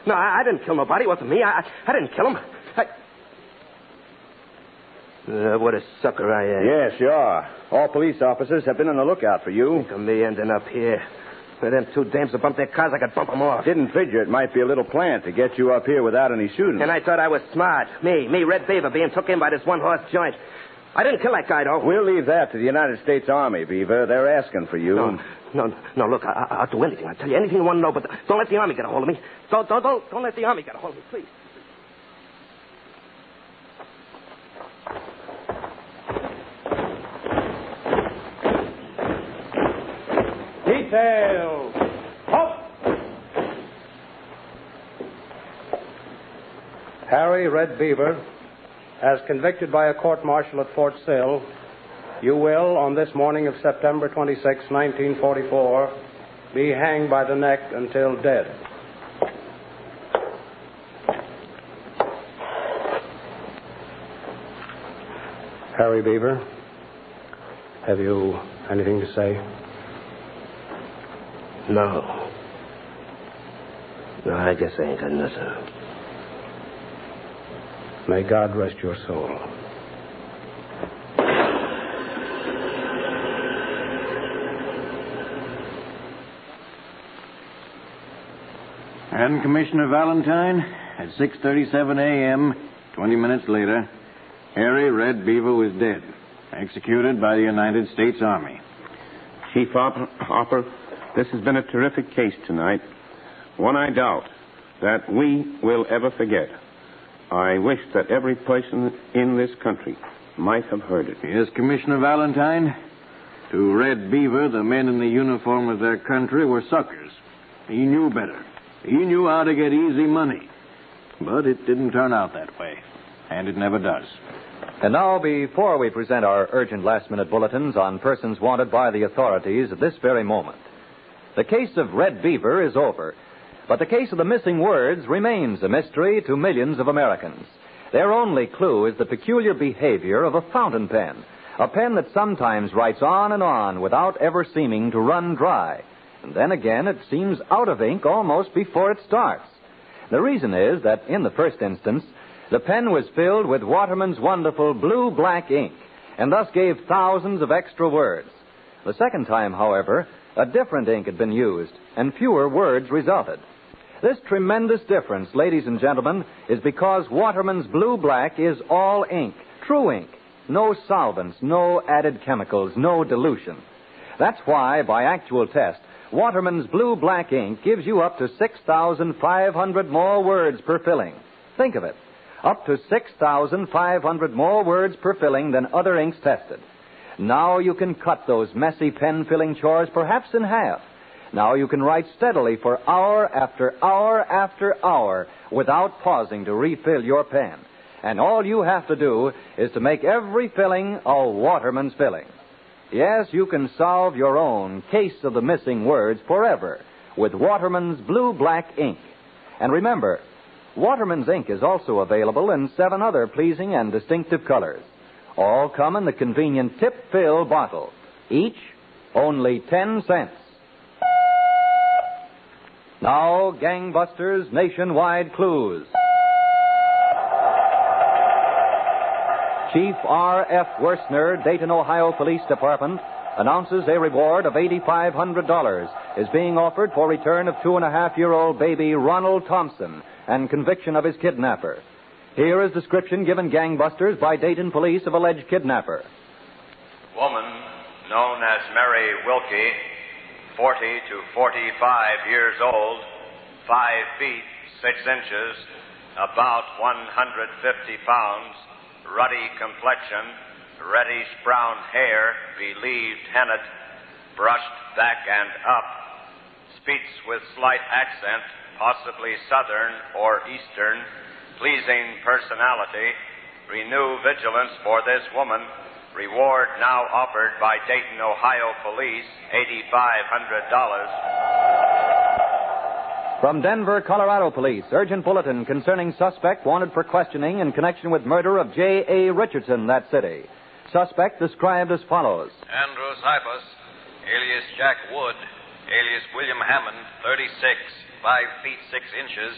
No, I, I didn't kill nobody. It wasn't me. I, I, I didn't kill him. I... Uh, what a sucker I am. Yes, you are. All police officers have been on the lookout for you. Think of me ending up here. With them two dames that bumped their cars, I could bump them off. Didn't figure it might be a little plan to get you up here without any shooting. And I thought I was smart. Me, me, Red Beaver, being took in by this one-horse joint. I didn't kill that guy, though. We'll leave that to the United States Army, Beaver. They're asking for you. No, no, no look, I, I'll do anything. I'll tell you anything you want to know, but don't let the Army get a hold of me. Don't, don't, don't, don't let the Army get a hold of me, please. Details. Halt! Harry Red Beaver, as convicted by a court-martial at Fort Sill, you will, on this morning of September twenty-sixth, nineteen forty-four, be hanged by the neck until dead. Harry Beaver, have you anything to say? No. No, I guess I ain't got nothing. May God rest your soul. And Commissioner Valentine, at six thirty-seven a.m., twenty minutes later, Harry Red Beaver was dead, executed by the United States Army. Chief Hopper, this has been a terrific case tonight. One I doubt that we will ever forget. I wish that every person in this country might have heard it. Yes, Commissioner Valentine. To Red Beaver, the men in the uniform of their country were suckers. He knew better. He knew how to get easy money. But it didn't turn out that way. And it never does. And now, before we present our urgent last-minute bulletins on persons wanted by the authorities at this very moment, the case of Red Beaver is over. But the case of the missing words remains a mystery to millions of Americans. Their only clue is the peculiar behavior of a fountain pen, a pen that sometimes writes on and on without ever seeming to run dry. And then again, it seems out of ink almost before it starts. The reason is that, in the first instance, the pen was filled with Waterman's wonderful blue-black ink, and thus gave thousands of extra words. The second time, however, a different ink had been used, and fewer words resulted. This tremendous difference, ladies and gentlemen, is because Waterman's blue-black is all ink, true ink. No solvents, no added chemicals, no dilution. That's why, by actual test, Waterman's blue-black ink gives you up to six thousand five hundred more words per filling. Think of it. Up to six thousand five hundred more words per filling than other inks tested. Now you can cut those messy pen-filling chores perhaps in half. Now you can write steadily for hour after hour after hour without pausing to refill your pen. And all you have to do is to make every filling a Waterman's filling. Yes, you can solve your own case of the missing words forever with Waterman's blue-black ink. And remember, Waterman's ink is also available in seven other pleasing and distinctive colors. All come in the convenient tip-fill bottle. Each only ten cents. Now, Gangbusters Nationwide Clues. Chief R F Werstner, Dayton, Ohio Police Department, announces a reward of eight thousand five hundred dollars is being offered for return of two-and-a-half-year-old baby Ronald Thompson and conviction of his kidnapper. Here is description given Gangbusters by Dayton police of alleged kidnapper. Woman known as Mary Wilkie, forty to forty-five years old, five feet six inches, about one hundred fifty pounds, ruddy complexion, reddish-brown hair, believed hennet, brushed back and up, speaks with slight accent, possibly southern or eastern, pleasing personality. Renew vigilance for this woman. Reward now offered by Dayton, Ohio Police, eight thousand five hundred dollars. From Denver, Colorado Police, urgent bulletin concerning suspect wanted for questioning in connection with murder of J A. Richardson, that city. Suspect described as follows. Andrew Zybus, alias Jack Wood, alias William Hammond, thirty-six, five feet six inches,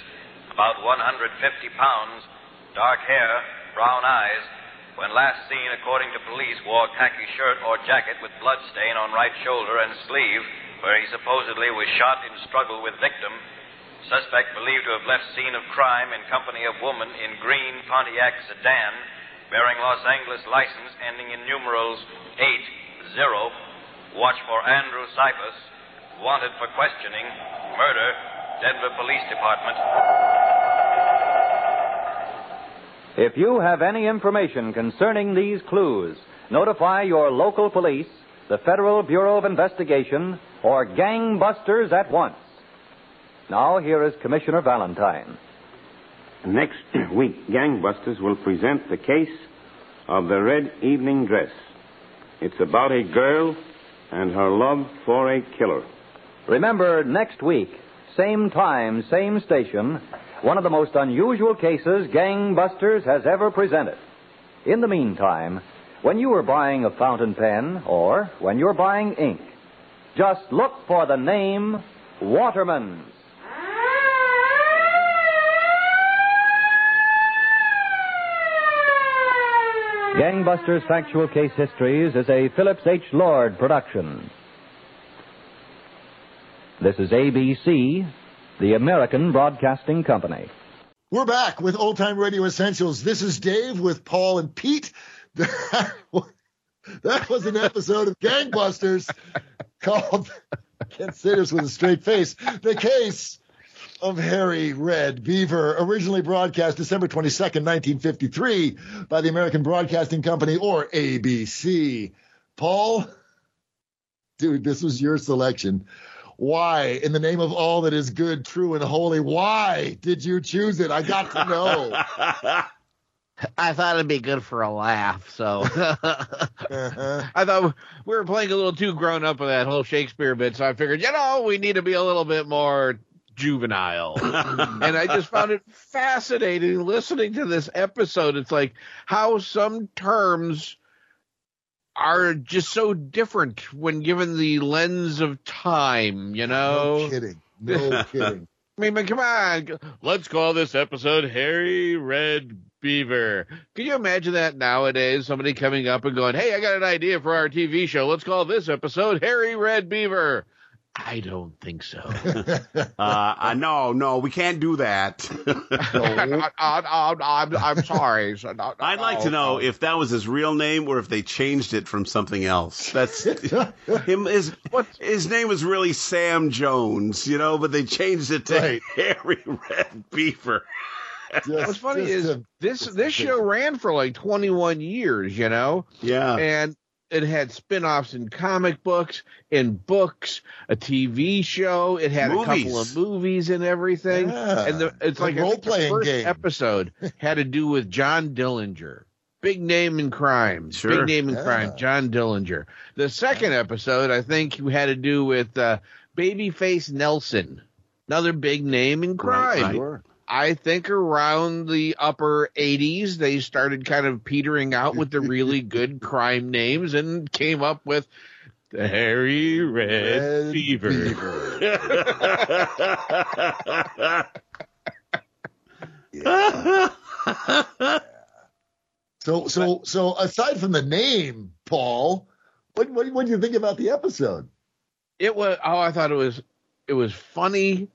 about one hundred fifty pounds, dark hair, brown eyes. When last seen, according to police, wore khaki shirt or jacket with blood stain on right shoulder and sleeve, where he supposedly was shot in struggle with victim. Suspect believed to have left scene of crime in company of woman in green Pontiac sedan, bearing Los Angeles license ending in numerals eight zero. Watch for Andrew Zybus. Wanted for questioning, murder, Denver Police Department. If you have any information concerning these clues, notify your local police, the Federal Bureau of Investigation, or Gangbusters at once. Now, here is Commissioner Valentine. Next week, Gangbusters will present the case of the Red Evening Dress. It's about a girl and her love for a killer. Remember, next week, same time, same station, one of the most unusual cases Gangbusters has ever presented. In the meantime, when you are buying a fountain pen or when you're buying ink, just look for the name Waterman's. Gangbusters Factual Case Histories is a Phillips H. Lord production. This is A B C, the American Broadcasting Company. We're back with Old Time Radio Essentials. This is Dave with Paul and Pete. That was an episode of Gangbusters called, I can't say this with a straight face, The Case of Harry Red Beaver, originally broadcast December twenty-second, nineteen fifty-three by the American Broadcasting Company, or A B C. Paul, dude, this was your selection. Why, in the name of all that is good, true, and holy, why did you choose it? I got to know. I thought it'd be good for a laugh, so uh-huh. I thought we were playing a little too grown up with that whole Shakespeare bit, so I figured, you know, we need to be a little bit more juvenile. And I just found it fascinating listening to this episode. It's like how some terms are just so different when given the lens of time, you know? No kidding. No kidding. I mean, but come on. Let's call this episode Harry Red Beaver. Can you imagine that nowadays? Somebody coming up and going, hey, I got an idea for our T V show. Let's call this episode Harry Red Beaver. I don't think so. uh, uh, no, no, we can't do that. No. I, I, I, I'm, I'm sorry. So no, I'd no, like to know no. if that was his real name or if they changed it from something else. That's him. His, his name was really Sam Jones, you know, but they changed it to right. Harry Red Beaver. Just, What's funny is a, this this show ran for like twenty-one years, you know? Yeah. And it had spin-offs in comic books, in books, a T V show. It had movies. a couple of movies and everything. Yeah. And the, it's the like role playing the first game. episode had to do with John Dillinger. Big name in crime. Sure. Big name in yeah. crime, John Dillinger. The second episode, I think, had to do with uh, Babyface Nelson. Another big name in crime. Right, right. I think around the upper eighties, they started kind of petering out with the really good crime names and came up with the Harry Red, Red Beaver. Beaver. yeah. Yeah. So, so, so aside from the name, Paul, what, what, what do you think about the episode? It was, oh, I thought it was, it was funny.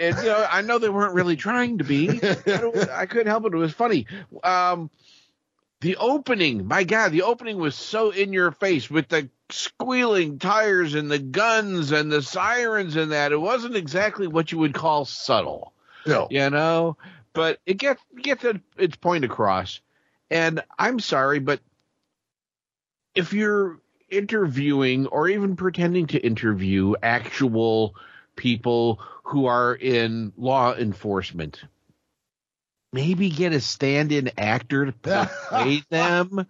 And, you know, I know they weren't really trying to be. I, I couldn't help it. It was funny. Um, the opening, my God, the opening was so in your face with the squealing tires and the guns and the sirens and that. It wasn't exactly what you would call subtle, no. you know, but it gets, gets its point across. And I'm sorry, but if you're interviewing or even pretending to interview actual people who are in law enforcement, maybe get a stand-in actor to play them,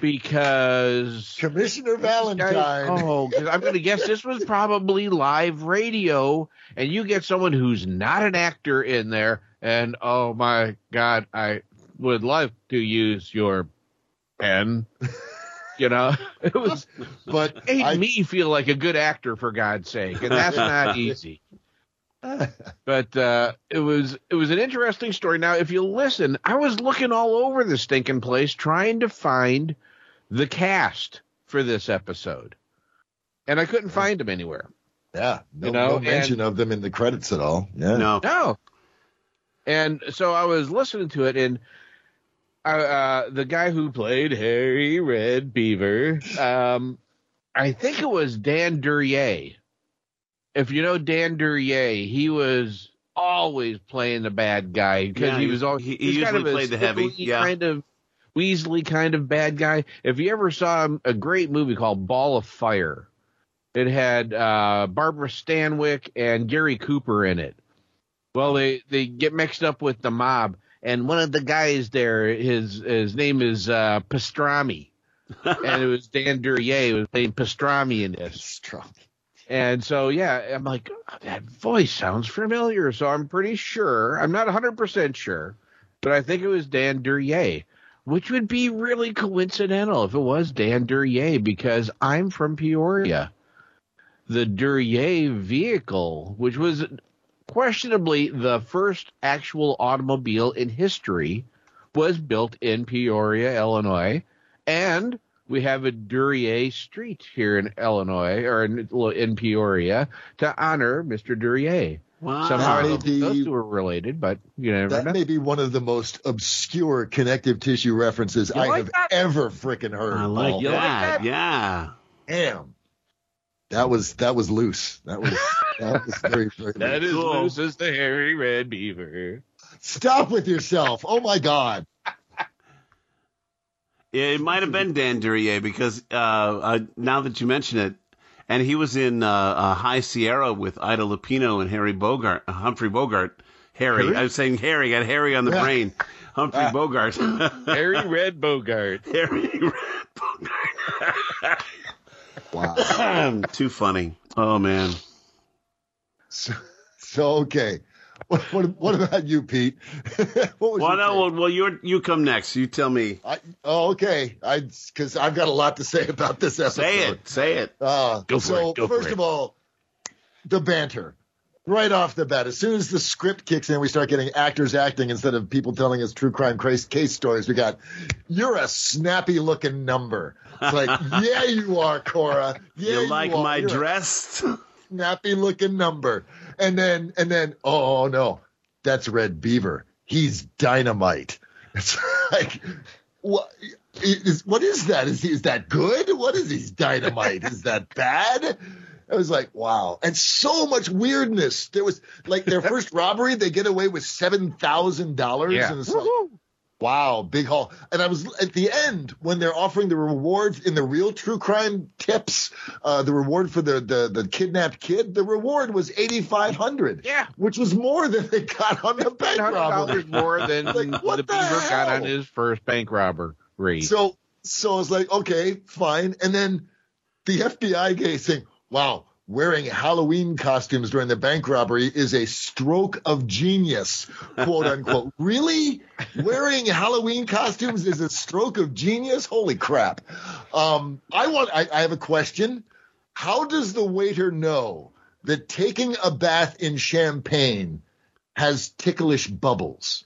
because Commissioner Valentine. I, oh, I'm going to guess this was probably live radio, and you get someone who's not an actor in there, and oh my God, I would love to use your pen. You know, it was, but made I, me feel like a good actor, for God's sake, and that's not easy. But uh, it was it was an interesting story. Now, if you listen, I was looking all over the stinking place trying to find the cast for this episode, and I couldn't find them anywhere. Yeah, no, you know? no mention and, of them in the credits at all. Yeah, no, no. And so I was listening to it, and Uh, the guy who played Harry Red Beaver, um, I think it was Dan Duryea. If you know Dan Duryea, he was always playing the bad guy because yeah, he was all he, he usually kind of played the heavy, yeah. kind of Weasley kind of bad guy. If you ever saw a great movie called Ball of Fire, it had uh, Barbara Stanwyck and Gary Cooper in it. Well, they they get mixed up with the mob. And one of the guys there, his his name is uh, Pastrami, and it was Dan Duryea was playing Pastrami in this. Pastrami. And so, yeah, I'm like, oh, that voice sounds familiar. So I'm pretty sure, I'm not one hundred percent sure, but I think it was Dan Duryea, which would be really coincidental if it was Dan Duryea, because I'm from Peoria. The Duryea vehicle, which was questionably the first actual automobile in history, was built in Peoria, Illinois, and we have a Duryea Street here in Illinois, or in, in Peoria, to honor Mister Duryea. Wow. Somehow I be, those two are related, but you never that know. That may be one of the most obscure connective tissue references you I like have that? ever freaking heard. I like that. like that. Yeah. Damn. That was that was loose. That was that was very very. That loose. is cool. Loose as the hairy red beaver. Stop with yourself! Oh my God. It might have been Dan Duryea because uh, uh, now that you mention it, and he was in uh, uh, High Sierra with Ida Lupino and Harry Bogart, uh, Humphrey Bogart. Harry, Harry? I was saying Harry. I had Harry on the yeah. brain. Humphrey uh, Bogart. Harry Red Bogart. Harry Red Bogart. Wow. Too funny. Oh, man. So, so okay. What, what, what about you, Pete? what was well, no, well, well, you you come next. You tell me. I, oh, okay. I because I've got a lot to say about this episode. Say it. Say it. Uh, go for so it. Go first for it. of all, the banter right off the bat. As soon as the script kicks in, we start getting actors acting instead of people telling us true crime case, case stories. We got, you're a snappy looking number. It's like, yeah, you are, Cora. Yeah, you like you are. my you're dress. A- Snappy looking number. And then, and then, oh, oh no, that's Red Beaver. He's dynamite. It's like, what is, what is that? Is he, is that good? What is he's dynamite? Is that bad? I was like, wow. And so much weirdness. There was like their first robbery, they get away with seven thousand dollars. Yeah. And it's like, wow, big haul. And I was at the end when they're offering the rewards in the real true crime tips, uh, the reward for the, the, the kidnapped kid, the reward was eighty-five hundred dollars. Yeah. Which was more than they got on the bank robbery. More than like, what the, the beaver hell? got on his first bank robbery. So, so I was like, okay, fine. And then the F B I guy saying, wow, wearing Halloween costumes during the bank robbery is a stroke of genius, quote unquote. Really? Wearing Halloween costumes is a stroke of genius? Holy crap. Um, I want. I, I have a question. How does the waiter know that taking a bath in champagne has ticklish bubbles?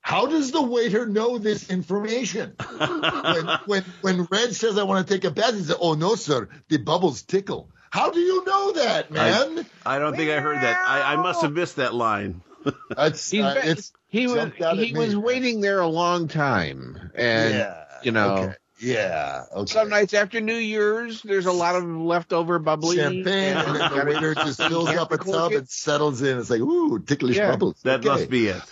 How does the waiter know this information? When, when, when Red says, I want to take a bath, he says, oh, no, sir, the bubbles tickle. How do you know that, man? I, I don't think well. I heard that. I, I must have missed that line. That's, uh, it's he was he was me. waiting there a long time, and yeah. you know, okay. yeah. Okay. Some nights after New Year's, there's a lot of leftover bubbly champagne, and then the waiter just fills up a tub and settles in. It's like, ooh, ticklish yeah, bubbles. That okay. must be it.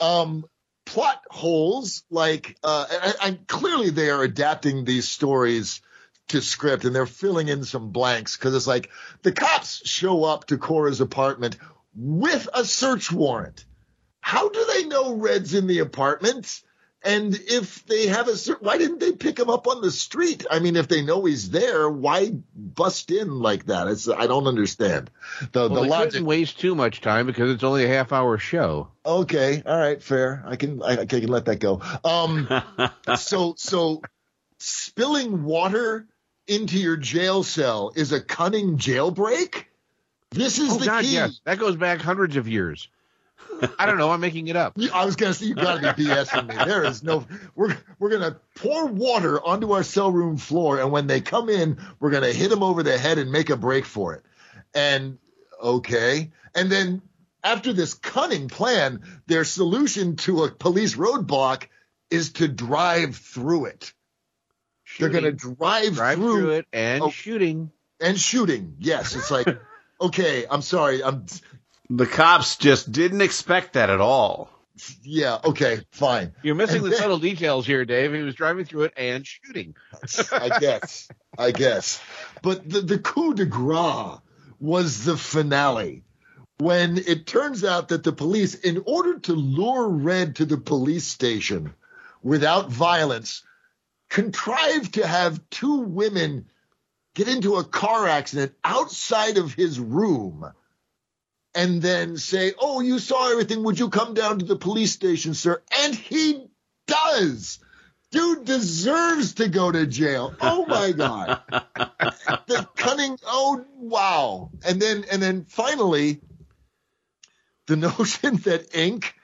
um. Plot holes, like, uh, I, I, clearly they are adapting these stories to script, and they're filling in some blanks because it's like the cops show up to Cora's apartment with a search warrant. How do they know Red's in the apartment? And if they have a search, why didn't they pick him up on the street? I mean, if they know he's there, why bust in like that? It's, I don't understand. The, well, the they logic couldn't waste too much time because it's only a half hour show. Okay. All right. Fair. I can, I, I can let that go. Um, so, so spilling water into your jail cell is a cunning jailbreak? This is oh, the God, key. Yes. That goes back hundreds of years. I don't know. I'm making it up. I was going to say, you got to be BSing me. There is no – we're we're going to pour water onto our cell room floor, and when they come in, we're going to hit them over the head and make a break for it. And okay. And then after this cunning plan, their solution to a police roadblock is to drive through it. Shooting. They're going to drive, drive through, through it and oh, shooting and shooting. Yes, it's like, okay, I'm sorry. I'm the cops just didn't expect that at all. Yeah. Okay. Fine. You're missing and the then, subtle details here, Dave. He was driving through it and shooting. I guess. I guess. But the, the coup de grace was the finale when it turns out that the police, in order to lure Red to the police station without violence, contrived to have two women get into a car accident outside of his room and then say, oh, you saw everything. Would you come down to the police station, sir? And he does. Dude deserves to go to jail. Oh, my God. The cunning. Oh, wow. And then and then finally, the notion that Ink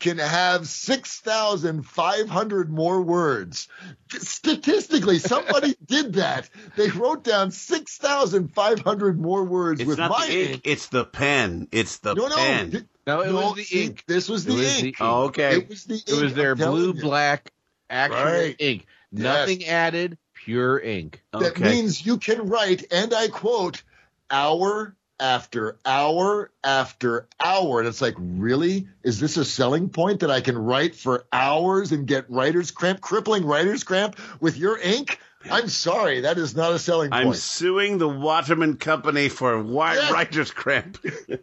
can have six thousand five hundred more words. Statistically, somebody did that. They wrote down six thousand five hundred more words it's with not my the ink. ink. It's the pen. It's the no, pen. No, no, it no, was the ink. This was the was ink. The, oh, okay. It was the ink. It was their blue-black actual right. ink. Nothing yes. added, pure ink. Okay. That means you can write, and I quote, hour after hour after hour. And it's like, really? Is this a selling point that I can write for hours and get writer's cramp, crippling writer's cramp with your ink? I'm sorry, that is not a selling point. I'm suing the Waterman Company for why yes. writer's cramp.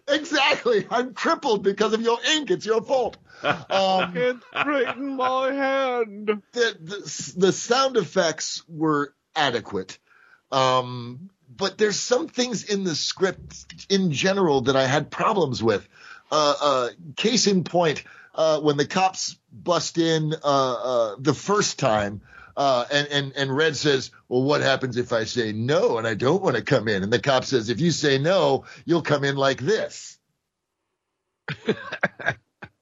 Exactly. I'm crippled because of your ink. It's your fault. Um, it's written my hand. The, the, the sound effects were adequate. Um, but there's some things in the script in general that I had problems with. Uh, uh, case in point, uh, when the cops bust in uh, uh, the first time, Uh, and, and, and Red says, well, what happens if I say no and I don't want to come in? And the cop says, if you say no, you'll come in like this.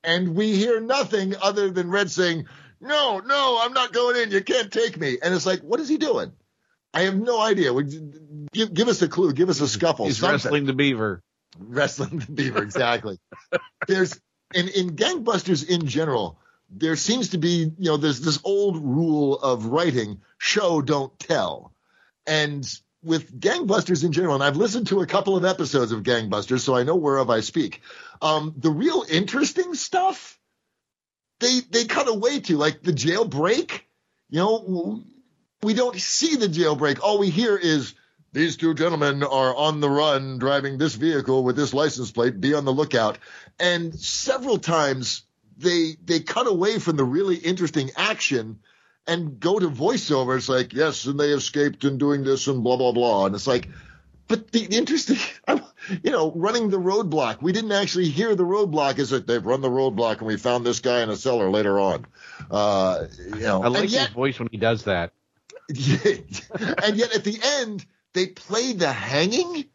And we hear nothing other than Red saying, no, no, I'm not going in. You can't take me. And it's like, what is he doing? I have no idea. Give, give us a clue. Give us a scuffle. He's something. Wrestling the beaver. Wrestling the beaver, exactly. There's in, in Gangbusters in general, there seems to be, you know, there's this old rule of writing, show, don't tell. And with Gangbusters in general, and I've listened to a couple of episodes of Gangbusters, so I know whereof I speak, um, the real interesting stuff, they they cut away to, like the jailbreak. You know, we don't see the jailbreak. All we hear is, these two gentlemen are on the run driving this vehicle with this license plate. Be on the lookout. And several times They they cut away from the really interesting action and go to voiceover. It's like, yes, and they escaped and doing this and blah, blah, blah. And it's like, but the interesting, you know, running the roadblock. We didn't actually hear the roadblock. Is that they've run the roadblock and we found this guy in a cellar later on. Uh, you know, I like yet, his voice when he does that. And yet at the end, they play the hanging.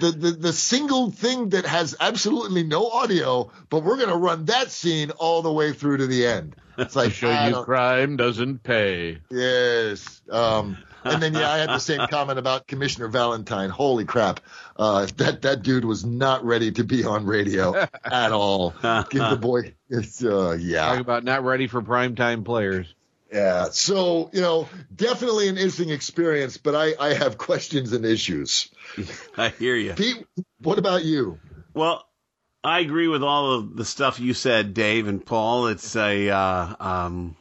The, the the single thing that has absolutely no audio, but we're going to run that scene all the way through to the end. It's like, show you don't... crime doesn't pay. Yes. Um, and then, yeah, I had the same comment about Commissioner Valentine. Holy crap. Uh, that, that dude was not ready to be on radio at all. Give the boy. It's, uh, yeah. Talk about not ready for primetime players. Yeah. So, you know, definitely an interesting experience, but I, I have questions and issues. I hear you. Pete, what about you? Well, I agree with all of the stuff you said, Dave and Paul. It's a, uh, um,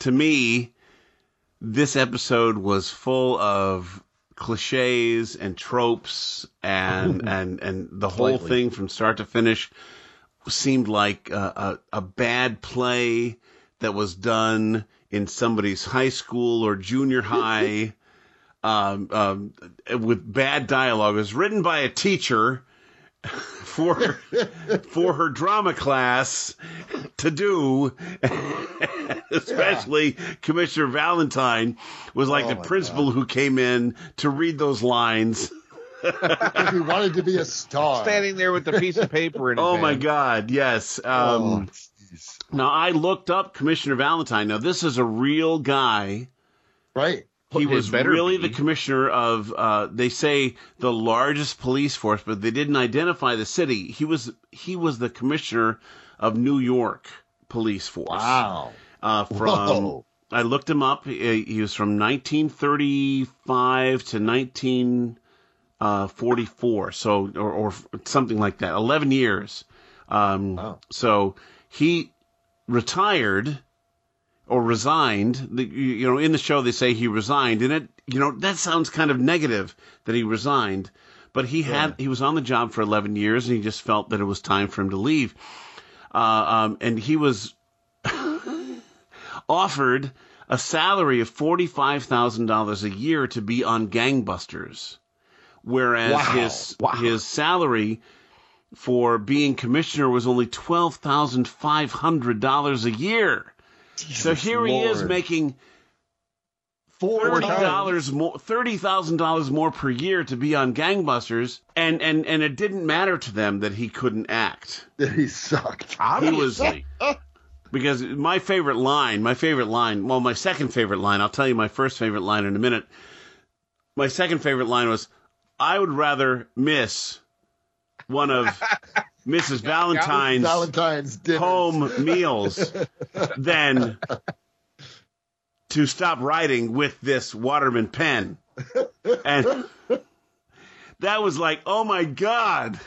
to me, this episode was full of cliches and tropes and, Ooh, and, and the whole slightly. thing from start to finish seemed like a, a, a bad play that was done in somebody's high school or junior high um, um, with bad dialogue. It was written by a teacher for for her drama class to do, especially yeah. Commissioner Valentine was like oh the principal God. who came in to read those lines. If he wanted to be a star. Standing there with the piece of paper in his hand. Oh, my God, yes. Um, oh. Now, I looked up Commissioner Valentine. Now, this is a real guy. Right. He was really the commissioner of, uh, they say, the largest police force, but they didn't identify the city. He was he was the commissioner of New York police force. Wow. Uh, from Whoa. I looked him up. He was from nineteen thirty-five to nineteen forty-four, so or, or something like that, eleven years. Um, wow. So... He retired or resigned. You know, in the show they say he resigned, and it, you know, that sounds kind of negative that he resigned, but he yeah. had he was on the job for eleven years, and he just felt that it was time for him to leave. Uh, um, and he was offered a salary of forty-five thousand dollars a year to be on Gangbusters, whereas wow. his wow. his salary for being commissioner was only twelve thousand five hundred dollars a year. Jesus so here Lord. he is making forty dollars more, thirty thousand dollars more per year to be on Gangbusters, and, and, and it didn't matter to them that he couldn't act. He sucked. Obviously. Because my favorite line, my favorite line, well, my second favorite line, I'll tell you my first favorite line in a minute. My second favorite line was, I would rather miss one of Missus Valentine's, Valentine's home meals than to stop writing with this Waterman pen. And that was like, oh my God.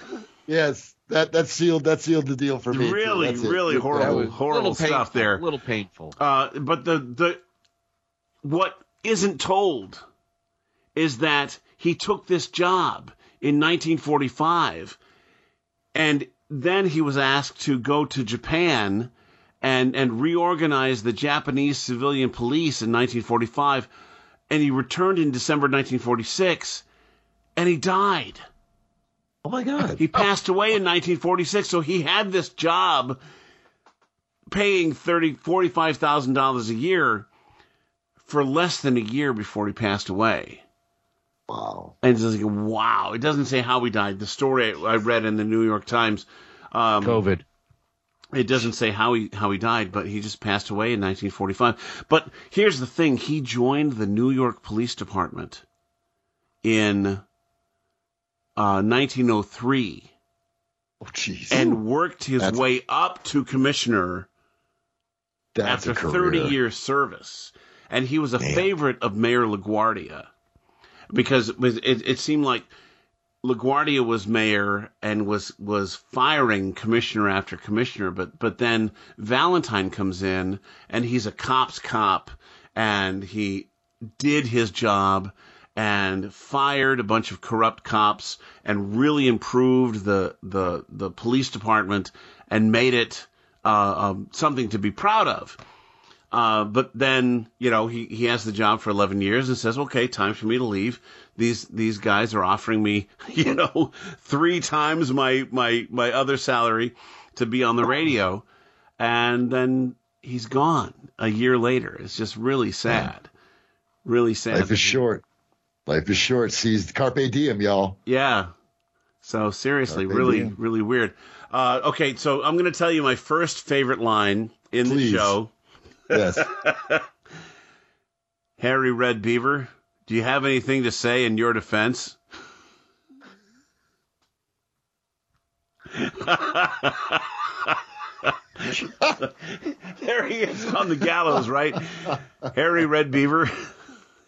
Yes, that, that sealed that sealed the deal for me. Really, really horrible, horrible stuff there. A little painful. Uh, but the the what isn't told is that he took this job in nineteen forty-five, and then he was asked to go to Japan and, and reorganize the Japanese civilian police in nineteen forty-five, and he returned in December nineteen forty-six, and he died. Oh, my God. He passed away in nineteen forty-six, so he had this job paying thirty thousand, forty-five thousand dollars a year for less than a year before he passed away. Wow. And it's like, wow. It doesn't say how he died. The story I, I read in the New York Times. Um, COVID. It doesn't say how he how he died, but he just passed away in nineteen forty-five. But here's the thing. He joined the New York Police Department in uh, nineteen oh three. Oh, jeez. And worked his That's... way up to commissioner That's after thirty years service. And he was a Man. favorite of Mayor LaGuardia. Because it, it seemed like LaGuardia was mayor and was was firing commissioner after commissioner, but but then Valentine comes in and he's a cop's cop, and he did his job and fired a bunch of corrupt cops and really improved the the, the police department and made it uh, um, something to be proud of. Uh, but then, you know, he, he has the job for eleven years and says, okay, time for me to leave. These these guys are offering me, you know, three times my, my, my other salary to be on the radio. And then he's gone a year later. It's just really sad. Yeah. Really sad. Life is short. Life is short. Seized carpe diem, y'all. Yeah. So seriously, carpe really, diem. really weird. Uh, okay, so I'm going to tell you my first favorite line in Please. the show. Yes. Harry Red Beaver, do you have anything to say in your defense? There he is on the gallows, right? Harry Red Beaver,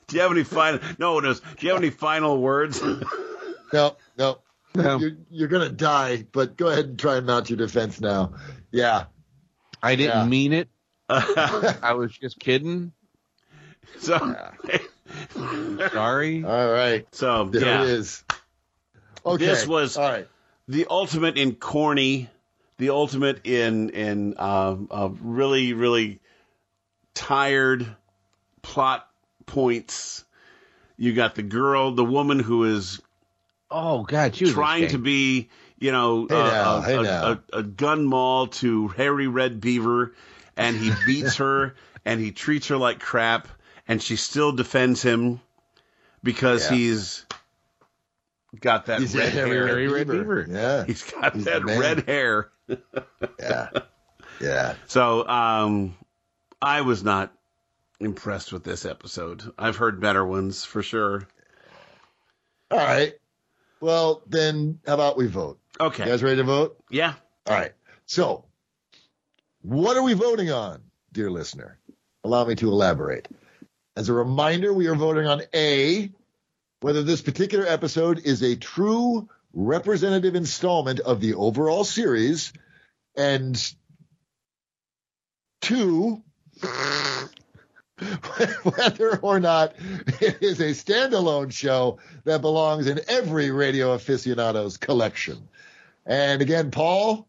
do you have any final? No, no. Do you have any final words? No, no. no. You're, you're gonna die, but go ahead and try and mount your defense now. Yeah, I didn't yeah. mean it. I was just kidding. So yeah. Sorry. All right. So there yeah. it is. Okay. This was All right. the ultimate in corny, the ultimate in in uh, uh, really really tired plot points. You got the girl, the woman who is oh god, she was trying to be you know hey uh, now, hey a, now. A, a gun moll to Harry Red Beaver. And he beats her, and he treats her like crap, and she still defends him because yeah. he's got that he's red hair. Hairy red beaver. Yeah, he's got he's that red hair. yeah, yeah. So um, I was not impressed with this episode. I've heard better ones for sure. All right. Well, then how about we vote? Okay. You guys ready to vote? Yeah. All right. So. What are we voting on, dear listener? Allow me to elaborate. As a reminder, we are voting on A, whether this particular episode is a true representative installment of the overall series, and two, whether or not it is a standalone show that belongs in every radio aficionado's collection. And again, Paul...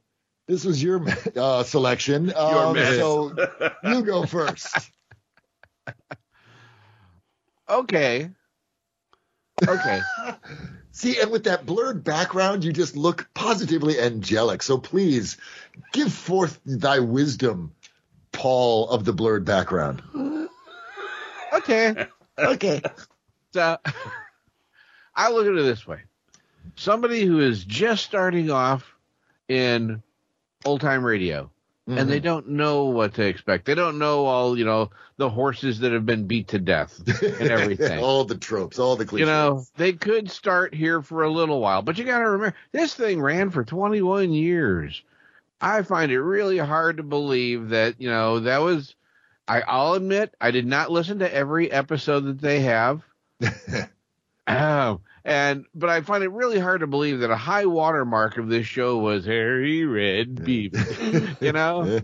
This was your uh, selection, um, your so you go first. Okay. Okay. See, and with that blurred background, you just look positively angelic. So please, give forth thy wisdom, Paul of the blurred background. Okay. Okay. So I look at it this way. Somebody who is just starting off in old time radio, mm-hmm. and they don't know what to expect. They don't know all, you know, the horses that have been beat to death and everything. All the tropes, all the cliches. You know, they could start here for a little while, but you got to remember, this thing ran for twenty-one years. I find it really hard to believe that, you know, that was, I, I'll admit, I did not listen to every episode that they have. Oh, and but I find it really hard to believe that a high watermark of this show was hairy red beef, you know,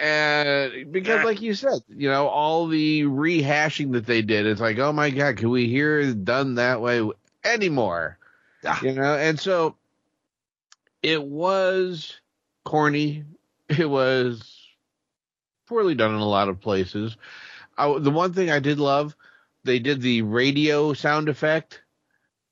and because like you said, you know, all the rehashing that they did, it's like, oh my God, can we hear it done that way anymore? Ah. You know, and so it was corny. It was poorly done in a lot of places. I, the one thing I did love. They did the radio sound effect,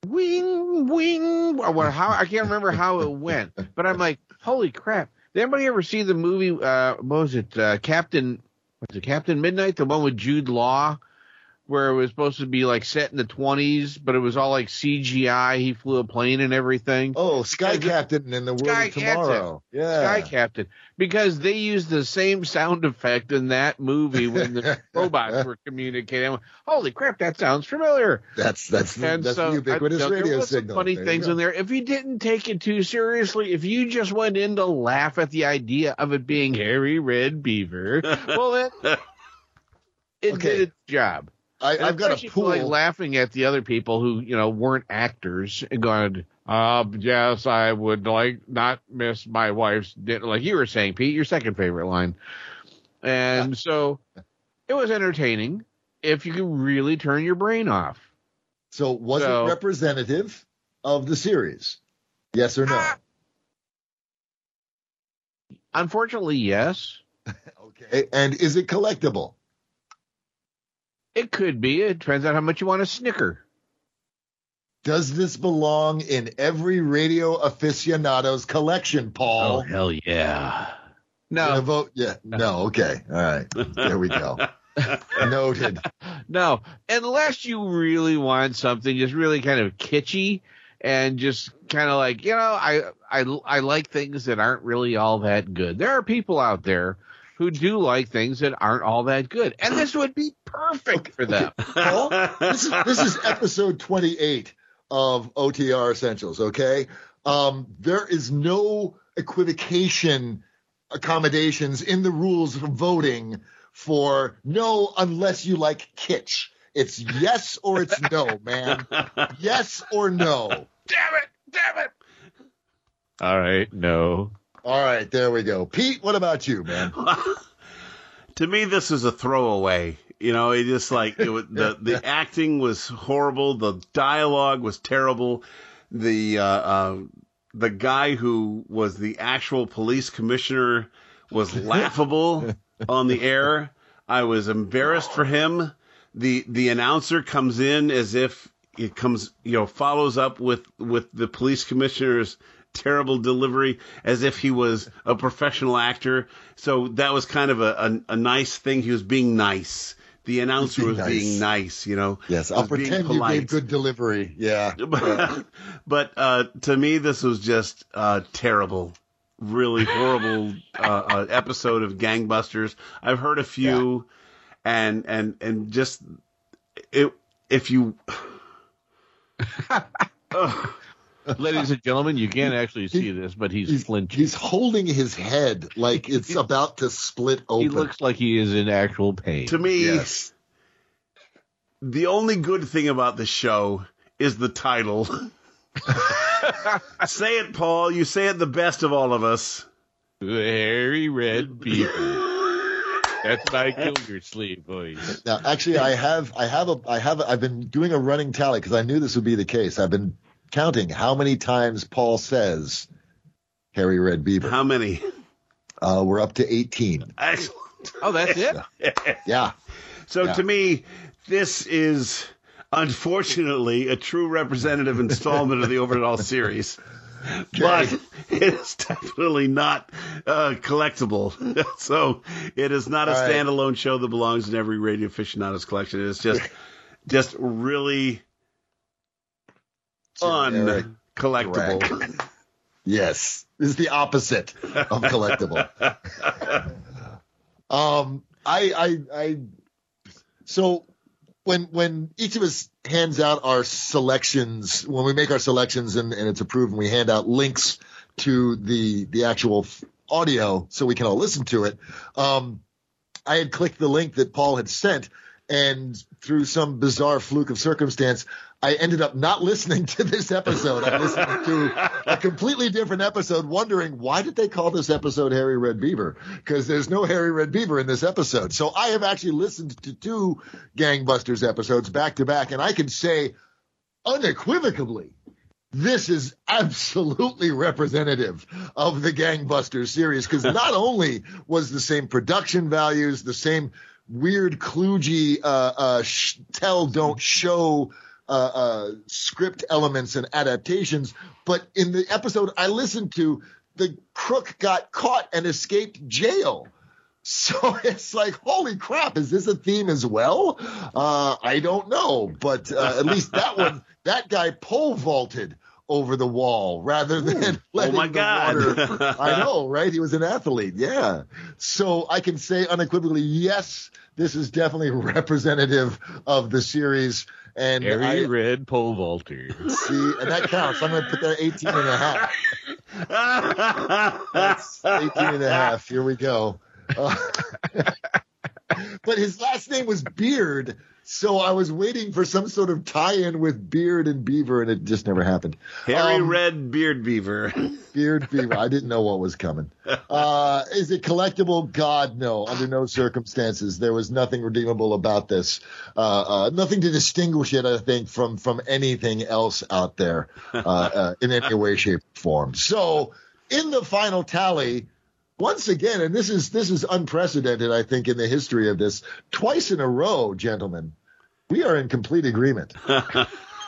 wing, wing. Well, how I can't remember how it went, but I'm like, holy crap! Did anybody ever see the movie? Uh, what was it, uh, Captain? Was it Captain Midnight? The one with Jude Law, where it was supposed to be like set in the twenties, but it was all like C G I. He flew a plane and everything. Oh, Sky Captain and the World of Tomorrow. Yeah, Sky Captain, because they used the same sound effect in that movie when the robots were communicating. I went, holy crap, that sounds familiar. That's that's the, that's so the ubiquitous I, radio signal. Funny there things in there. If you didn't take it too seriously, if you just went in to laugh at the idea of it being hairy red beaver, well, it it okay. did its job. I, I've got a pool. Like laughing at the other people who, you know, weren't actors and going, uh, yes, I would like not miss my wife's dinner. Like you were saying, Pete, your second favorite line. And so it was entertaining if you could really turn your brain off. So was so, it representative of the series? Yes or no? Uh, unfortunately, yes. Okay. And is it collectible? It could be. It depends on how much you want to snicker. Does this belong in every radio aficionado's collection, Paul? Oh, hell yeah. No. Vote? Yeah. No. no. Okay. All right. There we go. Noted. No. Unless you really want something just really kind of kitschy and just kind of like, you know, I, I, I like things that aren't really all that good. There are people out there who do like things that aren't all that good. And this would be perfect for them. Well, this, is, this is episode twenty-eight of O T R Essentials, okay? Um, there is no equivocation accommodations in the rules of voting for no unless you like kitsch. It's yes or it's no, man. Yes or no. Damn it! Damn it! All right, no. All right, there we go. Pete, what about you, man? To me, this is a throwaway. You know, it just like it was, the the acting was horrible. The dialogue was terrible. The uh, uh, the guy who was the actual police commissioner was laughable on the air. I was embarrassed for him. The the announcer comes in as if it comes, you know, follows up with with the police commissioner's terrible delivery as if he was a professional actor. So that was kind of a, a, a nice thing. He was being nice. The announcer being was nice. being nice, you know. Yes, I'll pretend you gave good delivery. Yeah. But, but uh, to me, this was just uh, terrible, really horrible uh, uh, episode of Gangbusters. I've heard a few, yeah. and and and just it, if you... uh, Ladies and gentlemen, you can't actually see he, this, but he's, he's flinching. He's holding his head like it's about to split open. He looks like he is in actual pain. To me, yes. The only good thing about the show is the title. Say it, Paul. You say it the best of all of us. The hairy red people. That's my Gilder sleeve voice. Now, actually, I have, I have a, I have, a, I've been doing a running tally because I knew this would be the case. I've been counting how many times Paul says hairy red beaver. How many? Uh, we're up to eighteen. Excellent. Oh, that's it? So, yeah. So yeah. To me, this is unfortunately a true representative installment of the overall series. but it is definitely not uh, collectible. So it is not All a standalone right. show that belongs in every radio aficionado's collection. It is just, just really uncollectible. Yes, it's the opposite of collectible. um, I, I, I. So when when each of us hands out our selections, when we make our selections and, and it's approved, and we hand out links to the the actual audio so we can all listen to it, um, I had clicked the link that Paul had sent, and through some bizarre fluke of circumstance, I ended up not listening to this episode. I listened to a completely different episode, wondering why did they call this episode Harry Red Beaver? Because there's no Harry Red Beaver in this episode. So I have actually listened to two Gangbusters episodes back to back, and I can say unequivocally, this is absolutely representative of the Gangbusters series, because not only was the same production values, the same weird, kludgy, uh, uh, sh- tell, don't show Uh, uh, script elements and adaptations, but in the episode I listened to, the crook got caught and escaped jail. So it's like, holy crap, is this a theme as well? Uh, I don't know, but uh, at least that one, that guy pole vaulted over the wall rather than Ooh, letting oh my the God. water. I know, right? He was an athlete, yeah. So I can say unequivocally, yes, this is definitely representative of the series. And Harry I, Red Pole Vaulter. See, and that counts. I'm going to put that eighteen and a half. That's eighteen and a half. Here we go. Uh, but his last name was Beard, so I was waiting for some sort of tie-in with Beard and Beaver, and it just never happened. Harry um, Red Beard Beaver. Beard Beaver. I didn't know what was coming. Uh, is it collectible? God, no. Under no circumstances. There was nothing redeemable about this. Uh, uh, nothing to distinguish it, I think, from, from anything else out there uh, uh, in any way, shape, or form. So in the final tally, once again, and this is this is unprecedented, I think, in the history of this, twice in a row, gentlemen, we are in complete agreement.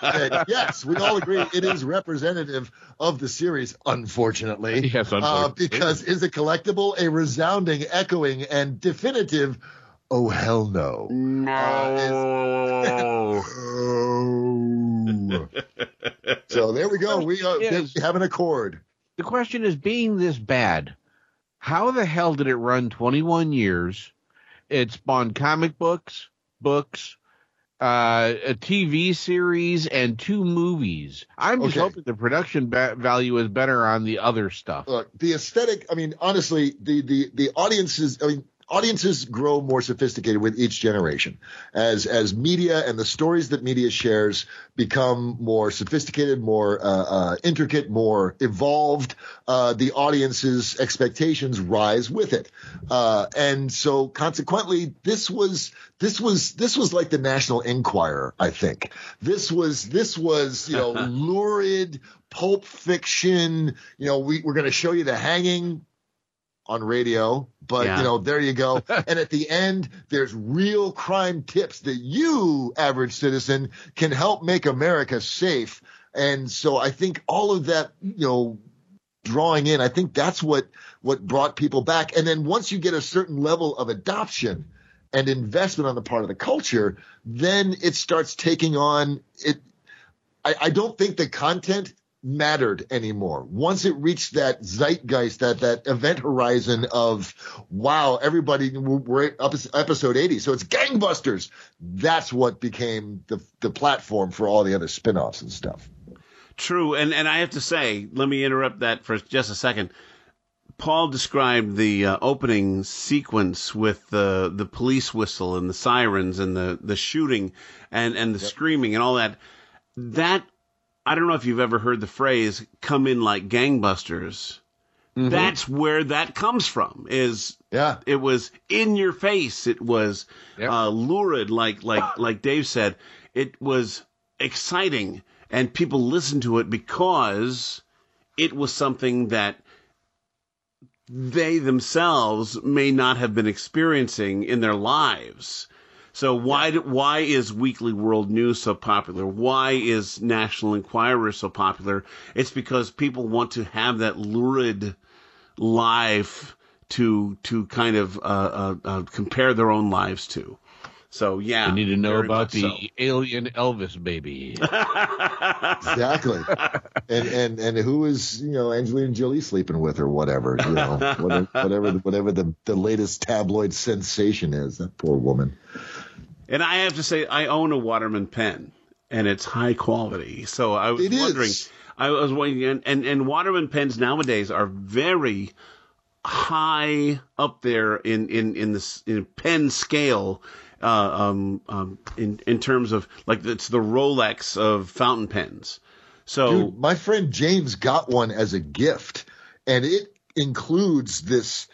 And yes, we all agree it is representative of the series, unfortunately. Yes, unfortunately. Uh, because is a collectible a resounding, echoing, and definitive, oh, hell no. No. Uh, oh. So there we go. We, uh, yes. we have an accord. The question is, being this bad, how the hell did it run twenty-one years? It spawned comic books, books, uh, a T V series, and two movies. I'm just okay. hoping the production ba- value is better on the other stuff. Look, the aesthetic, I mean, honestly, the, the, the audiences, I mean, audiences grow more sophisticated with each generation. As, as media and the stories that media shares become more sophisticated, more uh, uh, intricate, more evolved, uh, the audience's expectations rise with it. Uh, and so consequently, this was this was this was like the National Enquirer, I think. This was this was, you know, lurid pulp fiction. You know, we, we're going to show you the hanging on radio, but yeah. you know, there you go. And at the end, there's real crime tips that you, average citizen, can help make America safe. And so I think all of that, you know, drawing in, I think that's what, what brought people back. And then once you get a certain level of adoption and investment on the part of the culture, then it starts taking on it. I, I don't think the content mattered anymore. Once it reached that zeitgeist, that that event horizon of, wow, everybody, we're at episode eighty, so it's Gangbusters. That's what became the the platform for all the other spinoffs and stuff. True, and and I have to say, let me interrupt that for just a second. Paul described the uh, opening sequence with the the police whistle and the sirens and the the shooting and and the yep. screaming and all that. That I don't know if you've ever heard the phrase, come in like gangbusters. Mm-hmm. That's where that comes from. Is yeah. It was in your face. It was yep. uh, lurid, like like like Dave said. It was exciting, and people listened to it because it was something that they themselves may not have been experiencing in their lives. So why do, why is Weekly World News so popular? Why is National Enquirer so popular? It's because people want to have that lurid life to to kind of uh, uh, uh, compare their own lives to. So yeah, you need to know about the so. alien Elvis baby. Exactly, and and and who is you know Angelina Jolie sleeping with or whatever you know whatever whatever, whatever the, the latest tabloid sensation is. That poor woman. And I have to say, I own a Waterman pen, and it's high quality. So I was it wondering, is. I was wondering, and and Waterman pens nowadays are very high up there in in in the in pen scale. Uh, um, um, in in terms of like it's the Rolex of fountain pens. So dude, my friend James got one as a gift, and it includes this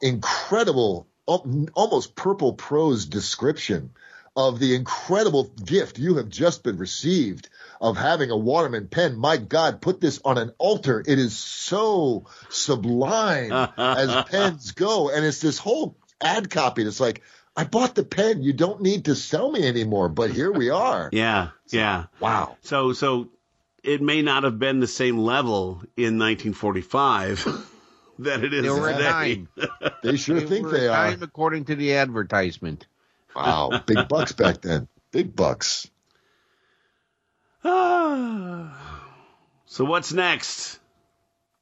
incredible, almost purple prose description of the incredible gift you have just been received of having a Waterman pen. My God, put this on an altar. It is so sublime as pens go, and it's this whole ad copy that's like, I bought the pen. You don't need to sell me anymore, but here we are. yeah, so, yeah. Wow. So so it may not have been the same level in nineteen forty-five that it is they were today. They sure they think were they a are. Time according to the advertisement. Wow, big bucks back then. Big bucks. So what's next,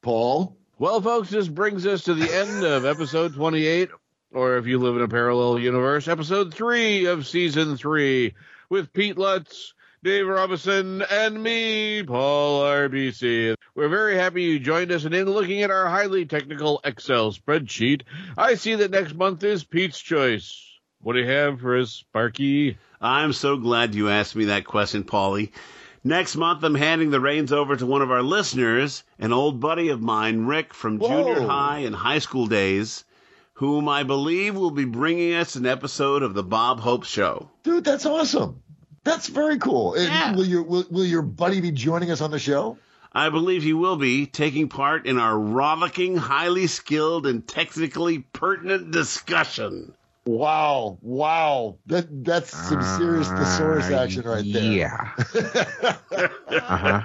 Paul? Well, folks, this brings us to the end of episode twenty-eight. Or if you live in a parallel universe, episode three of season three with Pete Lutz, Dave Robinson, and me, Paul R B C. We're very happy you joined us, and in looking at our highly technical Excel spreadsheet, I see that next month is Pete's Choice. What do you have for us, Sparky? I'm so glad you asked me that question, Paulie. Next month, I'm handing the reins over to one of our listeners, an old buddy of mine, Rick, from Whoa. junior high and high school days, whom I believe will be bringing us an episode of the Bob Hope Show. Dude, that's awesome. That's very cool. Yeah. Will your will, will your buddy be joining us on the show? I believe he will be, taking part in our rollicking, highly skilled, and technically pertinent discussion. Wow, wow. That That's some serious thesaurus action right there. Yeah. uh-huh.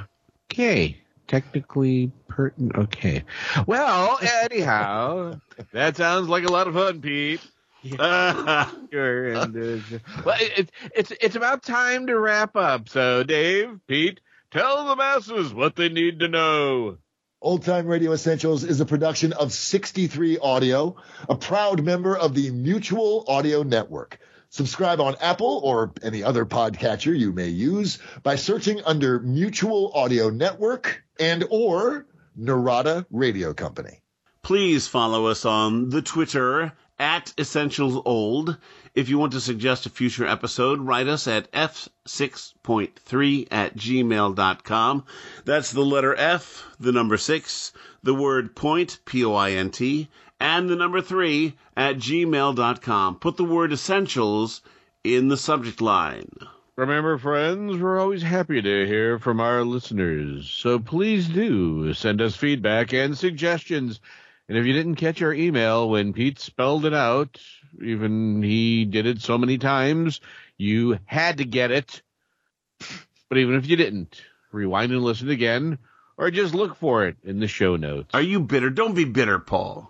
Okay. Technically pertinent. Okay. Well, anyhow, that sounds like a lot of fun, Pete. Yeah. Sure. And, uh, well, it's it's it's about time to wrap up. So, Dave, Pete, tell the masses what they need to know. Old Time Radio Essentials is a production of sixty-three Audio, a proud member of the Mutual Audio Network. Subscribe on Apple or any other podcatcher you may use by searching under Mutual Audio Network and or Narada Radio Company. Please follow us on the Twitter at Essentials Old. If you want to suggest a future episode, write us at f six point three at gmail dot com. That's the letter F, the number six, the word point, P O I N T, and the number three at gmail dot com. Put the word essentials in the subject line. Remember, friends, we're always happy to hear from our listeners, so please do send us feedback and suggestions. And if you didn't catch our email when Pete spelled it out, even he did it so many times, you had to get it. But even if you didn't, rewind and listen again, or just look for it in the show notes. Are you bitter? Don't be bitter, Paul.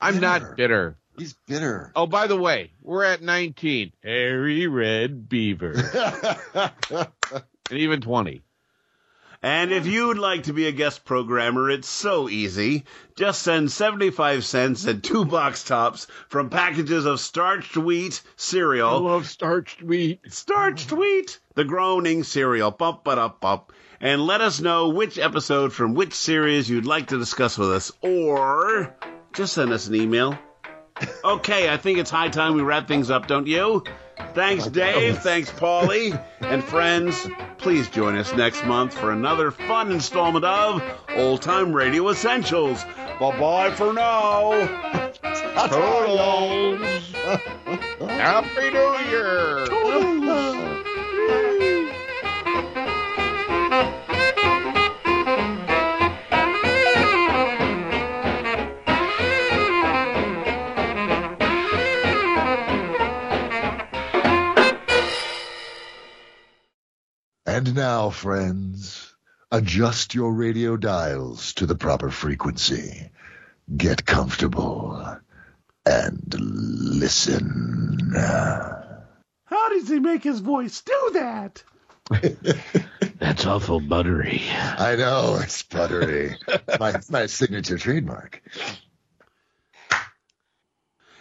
I'm bitter. Not bitter. He's bitter. Oh, by the way, we're at nineteen. Hairy Red Beaver. And even twenty. And if you'd like to be a guest programmer, it's so easy. Just send seventy-five cents and two box tops from packages of starched wheat cereal. I love starched wheat. Starched wheat. The groaning cereal. Bump, but up, bump. And let us know which episode from which series you'd like to discuss with us, or just send us an email. Okay, I think it's high time we wrap things up, don't you? Thanks, Dave. Thanks, Paulie. And friends, please join us next month for another fun installment of Old Time Radio Essentials. Bye-bye for now. Toodles. Happy New Year. Toodles. And now, friends, adjust your radio dials to the proper frequency. Get comfortable and listen. How does he make his voice do that? That's awful buttery. I know, it's buttery. my, my signature trademark.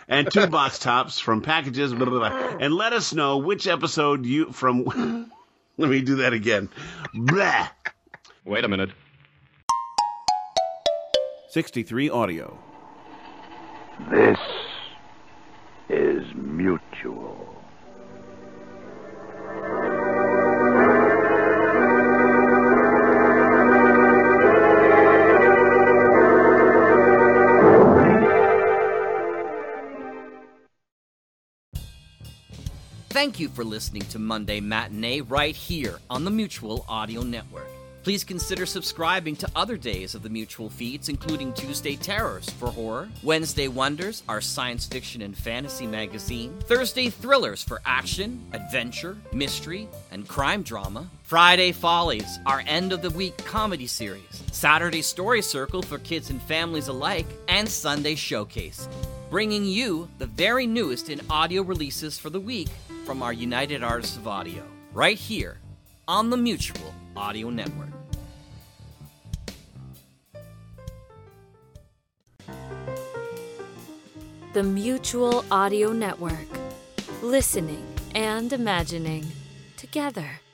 And two box tops from packages. Blah, blah, blah. And let us know which episode you from... Let me do that again. Blah. Wait a minute. sixty-three Audio. This is Mutual. Thank you for listening to Monday Matinee right here on the Mutual Audio Network. Please consider subscribing to other days of the Mutual feeds, including Tuesday Terrors for horror, Wednesday Wonders, our science fiction and fantasy magazine, Thursday Thrillers for action, adventure, mystery, and crime drama, Friday Follies, our end-of-the-week comedy series, Saturday Story Circle for kids and families alike, and Sunday Showcase, bringing you the very newest in audio releases for the week from our United Artists of Audio, right here on the Mutual Audio Network. The Mutual Audio Network. Listening and imagining together.